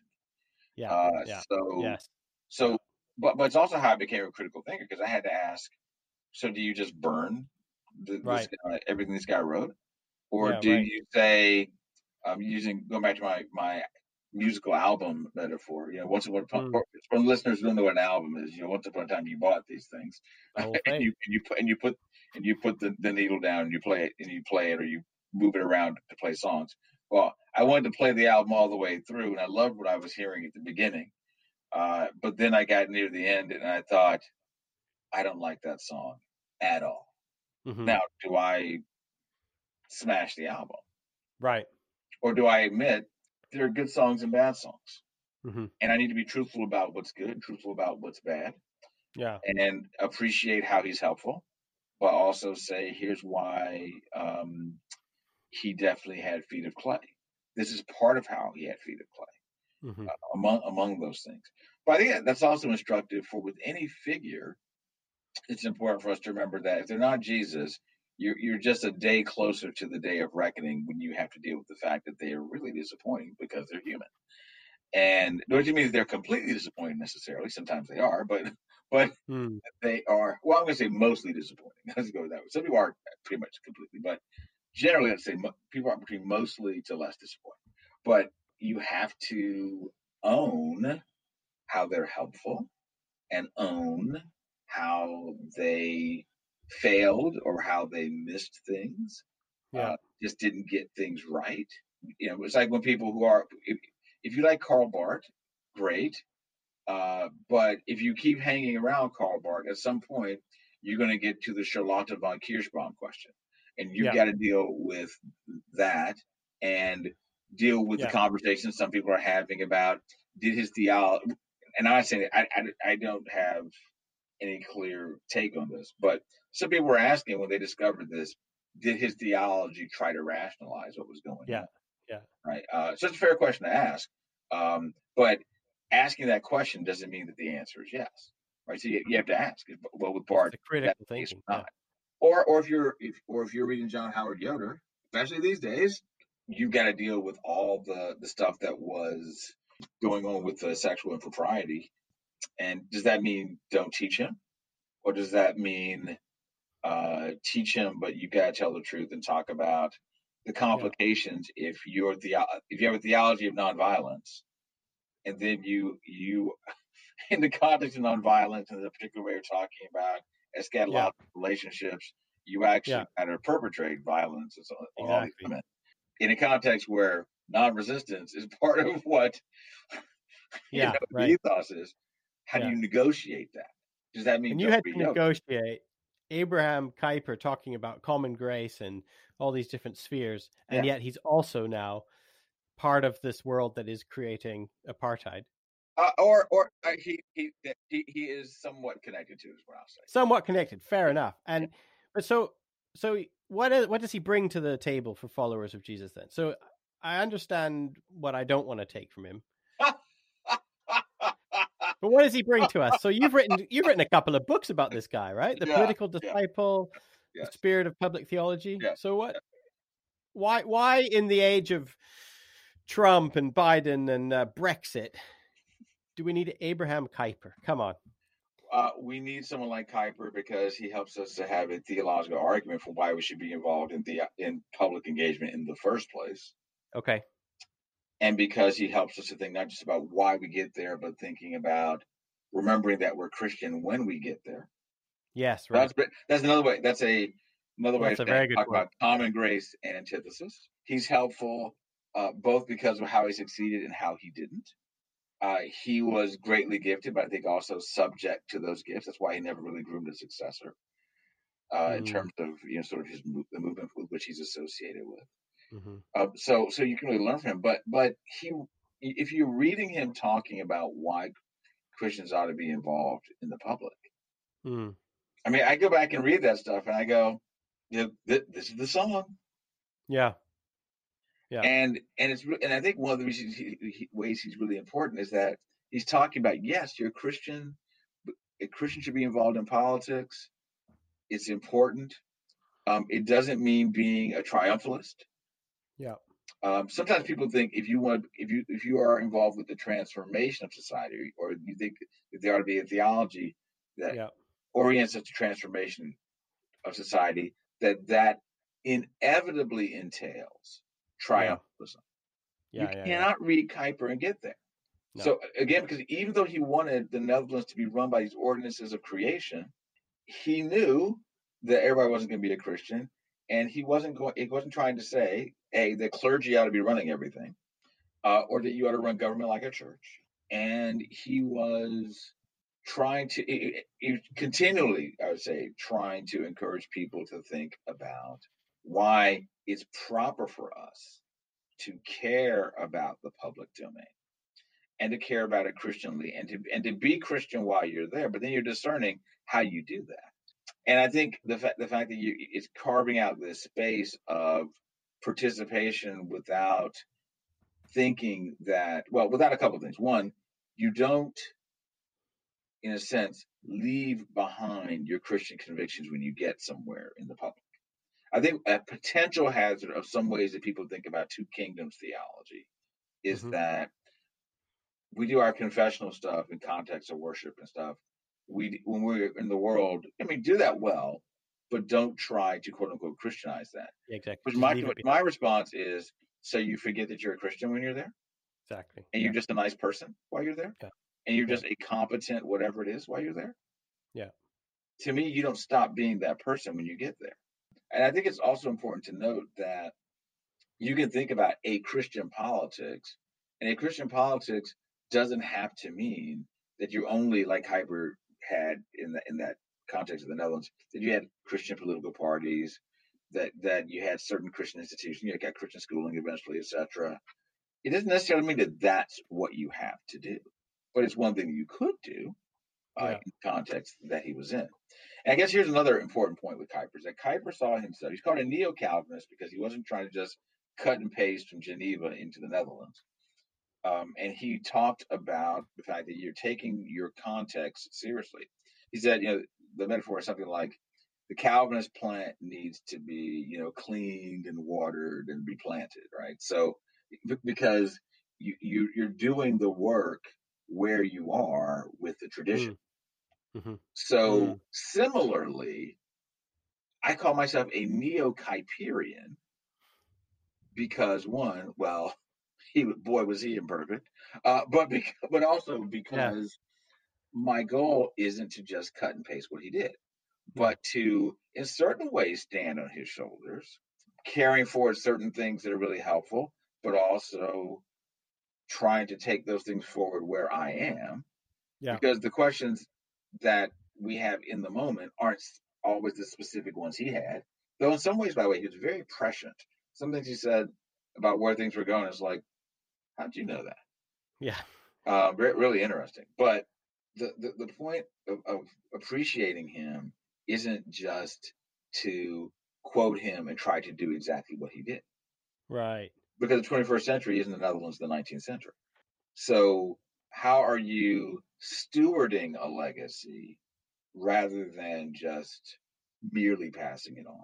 Yeah. Uh, yeah. So, yes. so, but but it's also how I became a critical thinker, because I had to ask. So, do you just burn the, right. this guy, everything this guy wrote, or yeah, do right. you say, um, using going back to my my musical album metaphor? You know, once upon a time, mm. when listeners don't know what an album is, you know, once upon a time you bought these things, the whole thing. and you and you put and you put and you put the, the needle down, and you play it, and you play it, or you move it around to play songs. Well, I wanted to play the album all the way through, and I loved what I was hearing at the beginning. Uh, but then I got near the end, and I thought, I don't like that song at all. Mm-hmm. Now, do I smash the album? Right. Or do I admit there are good songs and bad songs? Mm-hmm. And I need to be truthful about what's good, truthful about what's bad. Yeah. And appreciate how he's helpful, but also say, here's why... Um, he definitely had feet of clay. This is part of how he had feet of clay, mm-hmm. uh, among among those things. But I think that's also instructive for with any figure. It's important for us to remember that if they're not Jesus, you're, you're just a day closer to the day of reckoning when you have to deal with the fact that they are really disappointing because they're human. And don't you mean they're completely disappointing necessarily? Sometimes they are, but but mm. they are, well, I'm going to say mostly disappointing. Let's go with that way. Some people are pretty much completely, but generally, I'd say people are between mostly to less disappointed, but you have to own how they're helpful and own how they failed or how they missed things, yeah. uh, just didn't get things right. You know, it's like when people who are, if, if you like Karl Barth, great, uh, but if you keep hanging around Karl Barth, at some point, you're going to get to the Charlotte von Kirschbaum question. And you've yeah. got to deal with that and deal with yeah. the conversations some people are having about, did his theology, and I say I, I, I don't have any clear take on this, but some people were asking when they discovered this, did his theology try to rationalize what was going yeah. on? Yeah. Right. Uh, so it's a fair question to ask. Um, but asking that question doesn't mean that the answer is yes. Right. So you, you have to ask, well, with Bart, the critical thinking, not. Yeah. Or, or if you're, if, or if you're reading John Howard Yoder, especially these days, you've got to deal with all the, the stuff that was going on with the sexual impropriety. And does that mean don't teach him, or does that mean uh, teach him, but you got to tell the truth and talk about the complications yeah. if you're the if you have a theology of nonviolence, and then you you in the context of nonviolence and the particular way you're talking about. It's got a yeah. lot of relationships. You actually yeah. kind of perpetrate violence and so on. Exactly. In a context where non-resistance is part of what yeah, you know, right. ethos is, how yeah. do you negotiate that? Does that mean and you had to negotiate Abraham Kuyper talking about common grace and all these different spheres, and yeah. yet he's also now part of this world that is creating apartheid? Uh, or or uh, he, he he he is somewhat connected to, is what I'll say. Somewhat connected, fair enough. And yeah. but so so what is, what does he bring to the table for followers of Jesus then? So I understand what I don't want to take from him, but what does he bring to us? So you've written you've written a couple of books about this guy, right? The yeah, Political Disciple, yeah. yes. The Spirit of Public Theology. Yeah. So what? Yeah. Why why in the age of Trump and Biden and uh, Brexit? Do we need Abraham Kuyper? Come on. Uh, we need someone like Kuyper because he helps us to have a theological argument for why we should be involved in the in public engagement in the first place. Okay. And because he helps us to think not just about why we get there, but thinking about remembering that we're Christian when we get there. Yes, right. That's, that's another way. That's a another way that's to talk point. About common grace and antithesis. He's helpful uh, both because of how he succeeded and how he didn't. Uh, he was greatly gifted, but I think also subject to those gifts. That's why he never really groomed a successor uh, mm-hmm. in terms of, you know, sort of his move, the movement with which he's associated with. Mm-hmm. Uh, so, so you can really learn from him. But, but he, if you're reading him talking about why Christians ought to be involved in the public. Mm. I mean, I go back and read that stuff and I go, yeah, th- this is the song. Yeah. Yeah. And, and it's, and I think one of the reasons he, he, ways he's really important is that he's talking about, yes, you're a Christian, but a Christian should be involved in politics. It's important. Um, it doesn't mean being a triumphalist. Yeah. Um, sometimes people think if you want, if you if you are involved with the transformation of society, or you think that there ought to be a theology that yeah. orients us to transformation of society, that that inevitably entails triumphalism. Yeah. Yeah, you yeah, cannot yeah. read Kuyper and get there. No. So again, because even though he wanted the Netherlands to be run by these ordinances of creation, he knew that everybody wasn't going to be a Christian. And he wasn't going. He wasn't trying to say, "Hey, the clergy ought to be running everything, uh, or that you ought to run government like a church." And he was trying to he, he continually, I would say, trying to encourage people to think about why it's proper for us to care about the public domain and to care about it Christianly, and to and to be Christian while you're there. But then you're discerning how you do that. And I think the fact the fact that you it's carving out this space of participation without thinking that well, without a couple of things. One, you don't, in a sense, leave behind your Christian convictions when you get somewhere in the public. I think a potential hazard of some ways that people think about two kingdoms theology is mm-hmm. that we do our confessional stuff in context of worship and stuff. We, when we're in the world, I mean, do that well, but don't try to quote unquote Christianize that. Exactly. Because my my response is, so you forget that you're a Christian when you're there, exactly, and yeah. you're just a nice person while you're there, yeah. and you're yeah. just a competent whatever it is while you're there. Yeah. To me, you don't stop being that person when you get there, and I think it's also important to note that you can think about a Christian politics, and a Christian politics doesn't have to mean that you only like Kuyper had in the, in that context of the Netherlands, that you had Christian political parties, that that you had certain Christian institutions, you got Christian schooling eventually, et cetera. It doesn't necessarily mean that that's what you have to do, but it's one thing you could do uh, yeah. in the context that he was in. And I guess here's another important point with Kuyper, is that Kuyper saw himself, he's called a neo-Calvinist because he wasn't trying to just cut and paste from Geneva into the Netherlands. Um, and he talked about the fact that you're taking your context seriously. He said, you know, the metaphor is something like the Calvinist plant needs to be, you know, cleaned and watered and replanted, right? So b- because you, you, you're doing the work where you are with the tradition. Mm-hmm. So mm-hmm. similarly, I call myself a neo-Kuyperian because one, well, He boy was he imperfect, uh, but because, but also because yeah. my goal isn't to just cut and paste what he did, but to in certain ways stand on his shoulders, carrying forward certain things that are really helpful, but also trying to take those things forward where I am, yeah. because the questions that we have in the moment aren't always the specific ones he had. Though in some ways, by the way, he was very prescient. Some things he said about where things were going is like, how'd you know that? Yeah. Uh, re- really interesting. But the, the, the point of, of appreciating him isn't just to quote him and try to do exactly what he did. Right. Because the twenty-first century isn't the Netherlands of the nineteenth century. So how are you stewarding a legacy rather than just merely passing it on?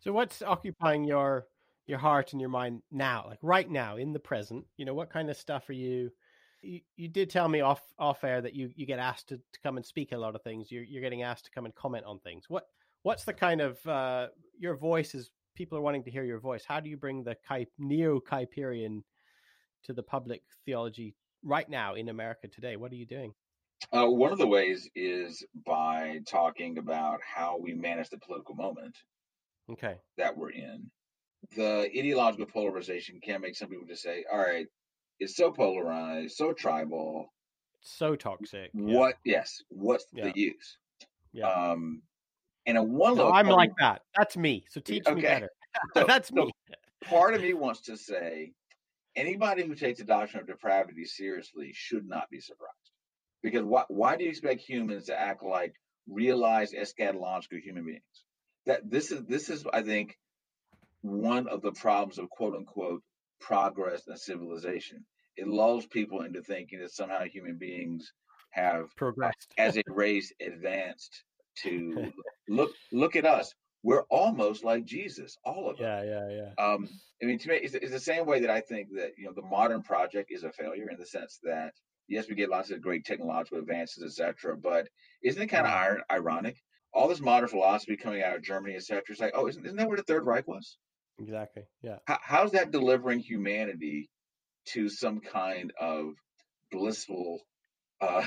So what's occupying your... your heart and your mind now, like right now in the present, you know, what kind of stuff are you, you, you did tell me off, off air that you, you get asked to, to come and speak a lot of things. You're, you're getting asked to come and comment on things. What, what's the kind of, uh, your voice is people are wanting to hear your voice. How do you bring the Kuy, neo-Kuyperian to the public theology right now in America today? What are you doing? Uh, one of the ways is by talking about how we manage the political moment okay. that we're in. The ideological polarization can make some people just say, all right, it's so polarized, so tribal. So toxic. What, yeah. yes, what's yeah. the use? Yeah. Um, and a one no, I'm part, like that. That's me. So teach okay. me better. So, That's so me. Part of me wants to say, anybody who takes the doctrine of depravity seriously should not be surprised. Because why, why do you expect humans to act like realized eschatological human beings? That this is, this is, I think, one of the problems of quote unquote progress and civilization. It lulls people into thinking that somehow human beings have progressed as a race, advanced to look, look at us. We're almost like Jesus, all of yeah, us. Yeah, yeah, yeah. Um, I mean, to me, it's, it's the same way that I think that, you know, the modern project is a failure in the sense that, yes, we get lots of great technological advances, et cetera, but isn't it kind of ir- ironic? All this modern philosophy coming out of Germany, et cetera, it's like, oh, isn't, isn't that where the Third Reich was? Exactly, yeah. How, how's that delivering humanity to some kind of blissful uh,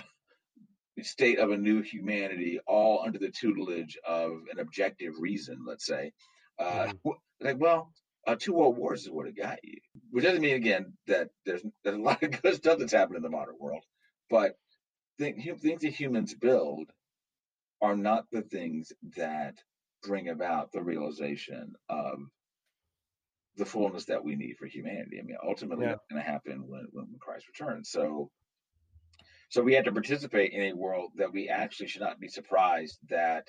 state of a new humanity, all under the tutelage of an objective reason, let's say? Uh, mm-hmm. Like, well, uh, two world wars is what it got you. Which doesn't mean, again, that there's, there's a lot of good stuff that's happened in the modern world, but th- things that humans build are not the things that bring about the realization of the fullness that we need for humanity. I mean, ultimately, yeah. that's going to happen when, when Christ returns. So, so we had to participate in a world that we actually should not be surprised that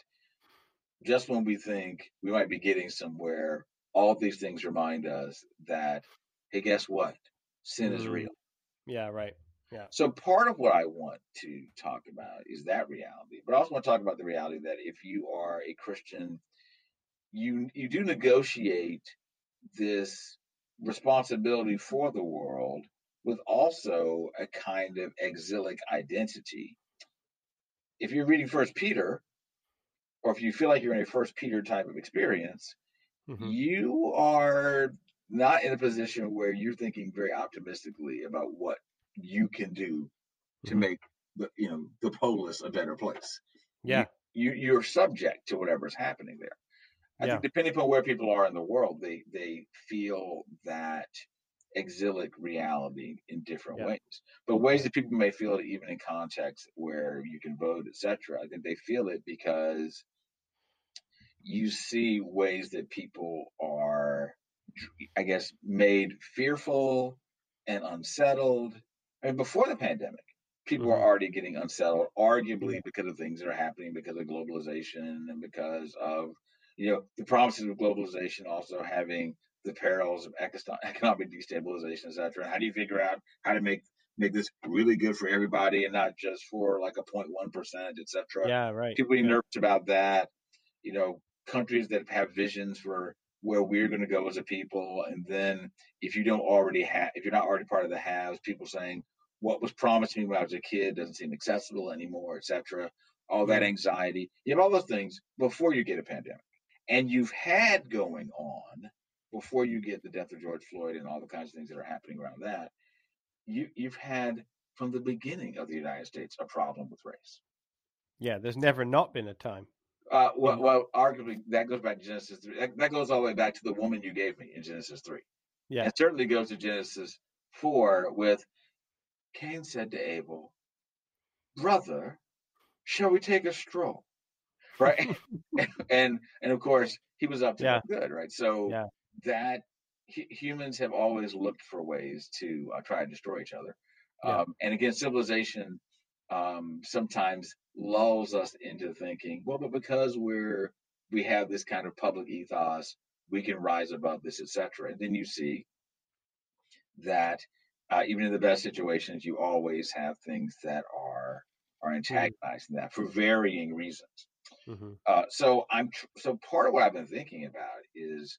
just when we think we might be getting somewhere, all these things remind us that, hey, guess what? Sin mm-hmm. is real. Yeah, right. Yeah. So part of what I want to talk about is that reality, but I also want to talk about the reality that if you are a Christian, you you do negotiate this responsibility for the world with also a kind of exilic identity. If you're reading First Peter, or if you feel like you're in a First Peter type of experience, mm-hmm. you are not in a position where you're thinking very optimistically about what you can do to mm-hmm. make the, you know, the polis a better place. Yeah. You, you, you're subject to whatever's happening there. I yeah. think depending upon where people are in the world, they, they feel that exilic reality in different yeah. ways, but ways that people may feel it even in contexts where you can vote, et cetera. I think they feel it because you see ways that people are, I guess, made fearful and unsettled. I mean, before the pandemic, people mm-hmm. were already getting unsettled, arguably because of things that are happening because of globalization and because of, you know, the promises of globalization also having the perils of economic destabilization, et cetera. And how do you figure out how to make make this really good for everybody and not just for like a zero point one percent, et cetera? Yeah, right. People yeah. being nervous about that. You know, countries that have visions for where we're going to go as a people, and then if you don't already have, if you're not already part of the haves, people saying what was promised to me when I was a kid doesn't seem accessible anymore, et cetera. All that anxiety, you have all those things before you get a pandemic. And you've had going on before you get the death of George Floyd and all the kinds of things that are happening around that. You, you've had from the beginning of the United States a problem with race. Yeah, there's never not been a time. Uh, well, well, arguably that goes back to Genesis three. That, that goes all the way back to the woman you gave me in Genesis three. Yeah, it certainly goes to Genesis four with Cain said to Abel, "Brother, shall we take a stroll?" Right, and and of course he was up to yeah. no good, right? So yeah. that h- humans have always looked for ways to uh, try to destroy each other, yeah. um, and again, civilization um, sometimes lulls us into thinking, well, but because we're we have this kind of public ethos, we can rise above this, et cetera. And then you see that uh, even in the best situations, you always have things that are are antagonizing mm-hmm. that for varying reasons. Mm-hmm. Uh, so I'm tr- so part of what I've been thinking about is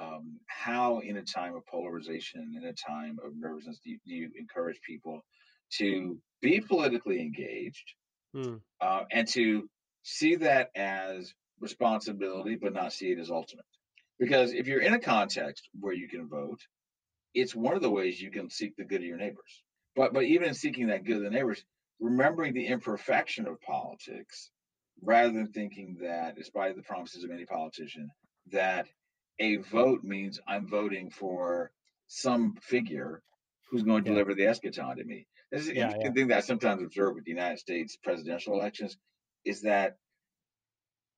um, how, in a time of polarization, in a time of nervousness, do you, do you encourage people to be politically engaged mm. uh, and to see that as responsibility, but not see it as ultimate? Because if you're in a context where you can vote, it's one of the ways you can seek the good of your neighbors. But but even in seeking that good of the neighbors, remembering the imperfection of politics. Rather than thinking that, despite the promises of any politician, that a vote means I'm voting for some figure who's going to yeah. deliver the eschaton to me. This is an yeah, interesting yeah. thing that I sometimes observe with the United States presidential elections is that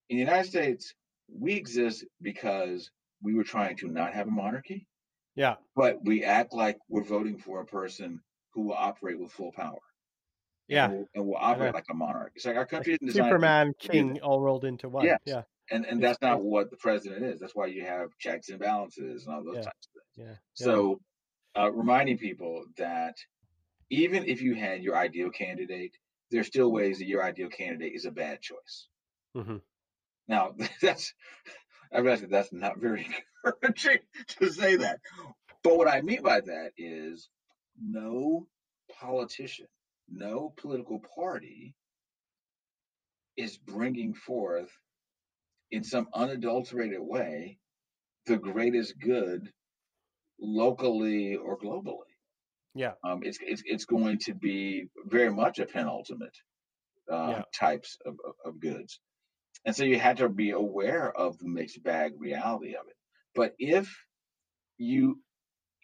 in the United States, we exist because we were trying to not have a monarchy. Yeah. But we act like we're voting for a person who will operate with full power. Yeah. And we'll, and we'll operate right. like a monarch. It's like our country like isn't designed Superman, to King, all rolled into one. Yes. Yeah. And and that's not what the president is. That's why you have checks and balances and all those yeah. types of things. Yeah. So uh, reminding people that even if you had your ideal candidate, there's still ways that your ideal candidate is a bad choice. Mm-hmm. Now, that's I realize that that's not very encouraging to say that. But what I mean by that is no politician, no political party is bringing forth in some unadulterated way the greatest good locally or globally. Yeah, um, it's, it's it's going to be very much a penultimate uh, yeah. types of, of, of goods. And so you had to be aware of the mixed bag reality of it. But if you,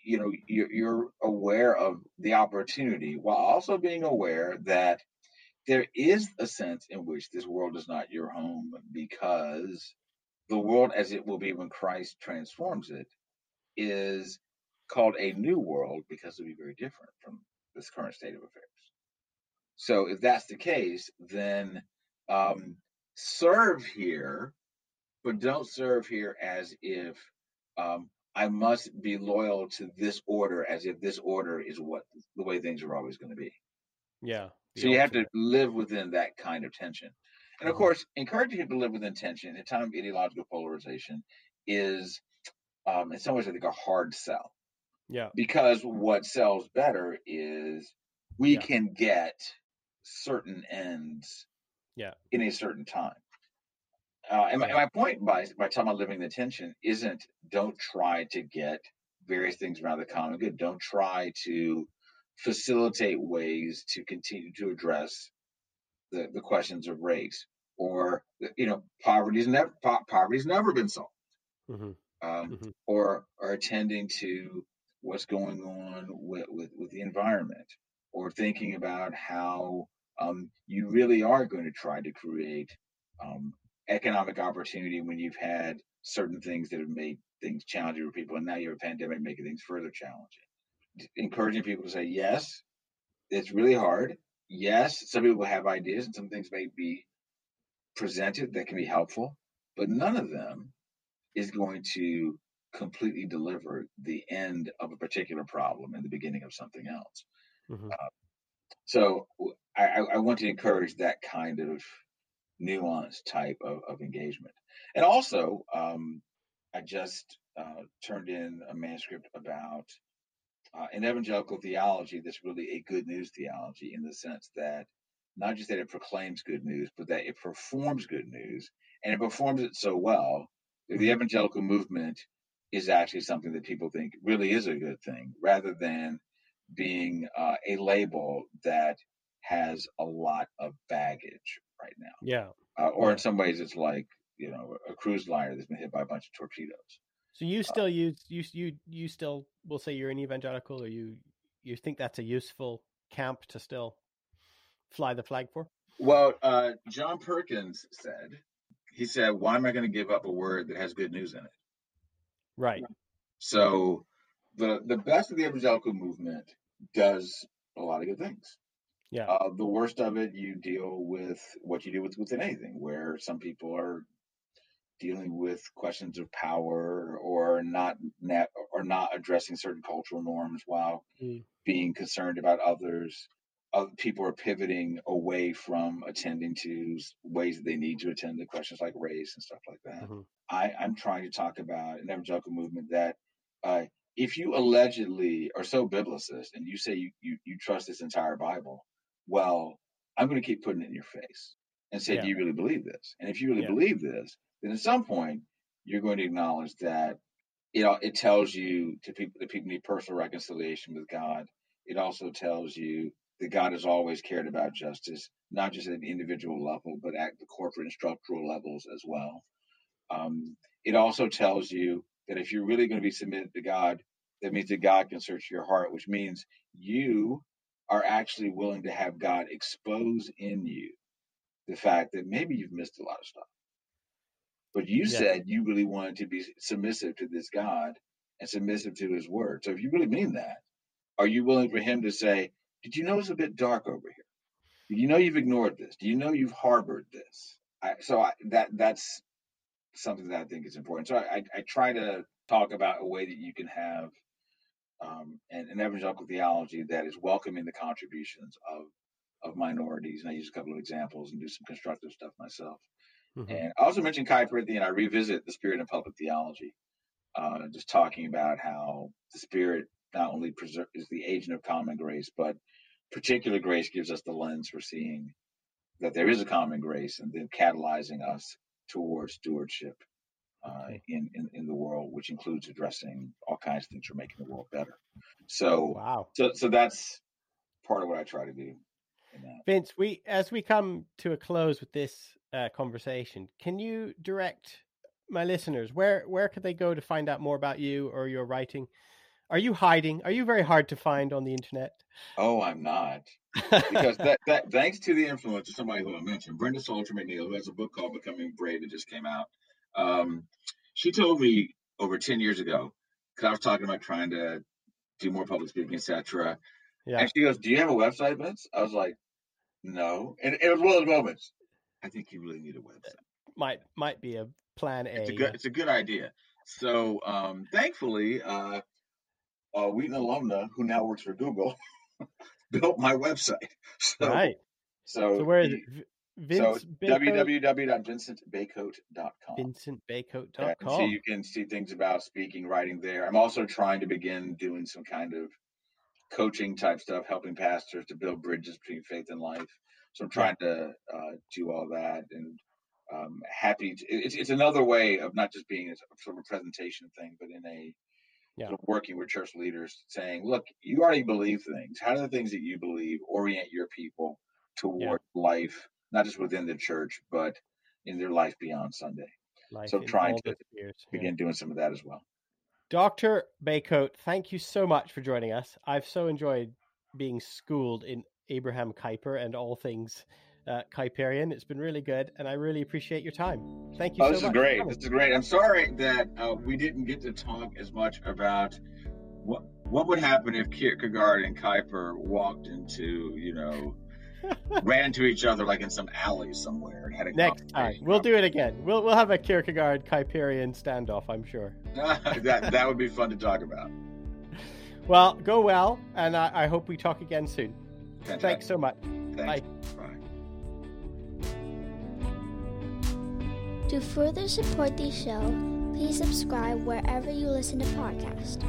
you know, you're, you're aware of the opportunity while also being aware that there is a sense in which this world is not your home, because the world as it will be when Christ transforms it is called a new world, because it'll be very different from this current state of affairs. So if that's the case, then um, serve here, but don't serve here as if um, I must be loyal to this order, as if this order is what the way things are always going to be. Yeah. So you have to live within that kind of tension. And of course, encouraging people to live within tension in a time of ideological polarization is um, in some ways, I think, a hard sell. Yeah. Because what sells better is we yeah. can get certain ends yeah. in a certain time. Uh, and, my, and my point by by talking about living the tension isn't don't try to get various things around the common good. Don't try to facilitate ways to continue to address the, the questions of race or, you know, poverty's never po- poverty's never been solved. Mm-hmm. Um, mm-hmm. Or or attending to what's going on with, with, with the environment, or thinking about how um, you really are going to try to create um, economic opportunity when you've had certain things that have made things challenging for people, and now you have a pandemic making things further challenging. Encouraging people to say, yes, it's really hard. Yes, some people have ideas and some things may be presented that can be helpful, but none of them is going to completely deliver the end of a particular problem and the beginning of something else. Mm-hmm. Uh, so I, I want to encourage that kind of nuanced type of, of engagement. And also, um, I just uh, turned in a manuscript about uh, an evangelical theology that's really a good news theology, in the sense that not just that it proclaims good news, but that it performs good news, and it performs it so well that the evangelical movement is actually something that people think really is a good thing, rather than being uh, a label that has a lot of baggage right now. Yeah. Uh, or yeah. in some ways, it's like, you know, a cruise liner that's been hit by a bunch of torpedoes. So you still uh, use you you you still will say you're an evangelical, or you you think that's a useful camp to still fly the flag for? Well, uh, John Perkins said, he said, "Why am I going to give up a word that has good news in it?" Right. So the the best of the evangelical movement does a lot of good things. Yeah. Uh, the worst of it, you deal with what you do with within anything, where some people are dealing with questions of power, or not or not addressing certain cultural norms while mm. being concerned about others. Other people are pivoting away from attending to ways that they need to attend to questions like race and stuff like that. Mm-hmm. I, I'm trying to talk about an evangelical movement that uh, if you allegedly are so biblicist and you say you, you, you trust this entire Bible, well, I'm going to keep putting it in your face and say, yeah. do you really believe this? And if you really yeah. believe this, then at some point you're going to acknowledge that it, it tells you to people that people need personal reconciliation with God. It also tells you that God has always cared about justice, not just at an individual level, but at the corporate and structural levels as well. Um, it also tells you that if you're really going to be submitted to God, that means that God can search your heart, which means you are actually willing to have God expose in you the fact that maybe you've missed a lot of stuff. But you yeah. said you really wanted to be submissive to this God and submissive to his word. So if you really mean that, are you willing for him to say, "Did you know it's a bit dark over here?" Do you know you've ignored this? Do you know you've harbored this? I, so I, that that's something that I think is important. So I, I, I try to talk about a way that you can have um, an, an evangelical theology that is welcoming the contributions of of minorities. And I use a couple of examples and do some constructive stuff myself. Mm-hmm. And I also mentioned Kuyper at the end. I revisit The Spirit in Public Theology, uh, just talking about how the Spirit not only preserve, is the agent of common grace, but particular grace gives us the lens for seeing that there is a common grace and then catalyzing us towards stewardship uh, in, in, in the world, which includes addressing all kinds of things for making the world better. So, wow. so, so that's part of what I try to do. Vince, we as we come to a close with this uh, conversation, can you direct my listeners where where could they go to find out more about you or your writing? Are you hiding? Are you very hard to find on the internet? Oh, I'm not, because that, that thanks to the influence of somebody who I mentioned, Brenda Salter McNeil, who has a book called Becoming Brave that just came out. Um, she told me over ten years ago, because I was talking about trying to do more public speaking, et cetera. Yeah. And she goes, "Do you have a website, Vince?" I was like, "No." And it was one of those moments. I think you really need a website. Might might be a plan A. It's a good, it's a good idea. So um, thankfully, uh, a Wheaton alumna who now works for Google built my website. So, right. So, so where is it? Vince so w w w dot vincent bacote dot com. vincent bacote dot com. Yeah, so you can see things about speaking, writing there. I'm also trying to begin doing some kind of coaching type stuff, helping pastors to build bridges between faith and life. So I'm trying to uh, do all that, and um, happy. To, it's it's another way of not just being a sort of a presentation thing, but in a yeah. sort of working with church leaders, saying, "Look, you already believe things. How do the things that you believe orient your people toward yeah. life, not just within the church, but in their life beyond Sunday?" Life so I'm trying to years, begin yeah. doing some of that as well. Doctor Bacote, thank you so much for joining us. I've so enjoyed being schooled in Abraham Kuyper and all things uh, Kuyperian. It's been really good, and I really appreciate your time. Thank you oh, so this much. This is great. This is great. I'm sorry that uh, we didn't get to talk as much about what what would happen if Kierkegaard and Kuyper walked into, you know, ran into each other like in some alley somewhere and had a next time. We'll do it again. We'll we'll have a Kierkegaard Kuyperian standoff, I'm sure. that that would be fun to talk about. Well, go well, and I, I hope we talk again soon. Fantastic. Thanks so much. Thanks. Bye. Bye. To further support the show, please subscribe wherever you listen to podcasts.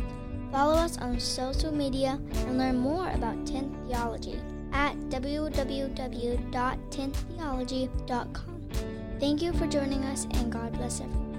Follow us on social media and learn more about tenth Theology at w w w dot tenth theology dot com. Thank you for joining us, and God bless everyone.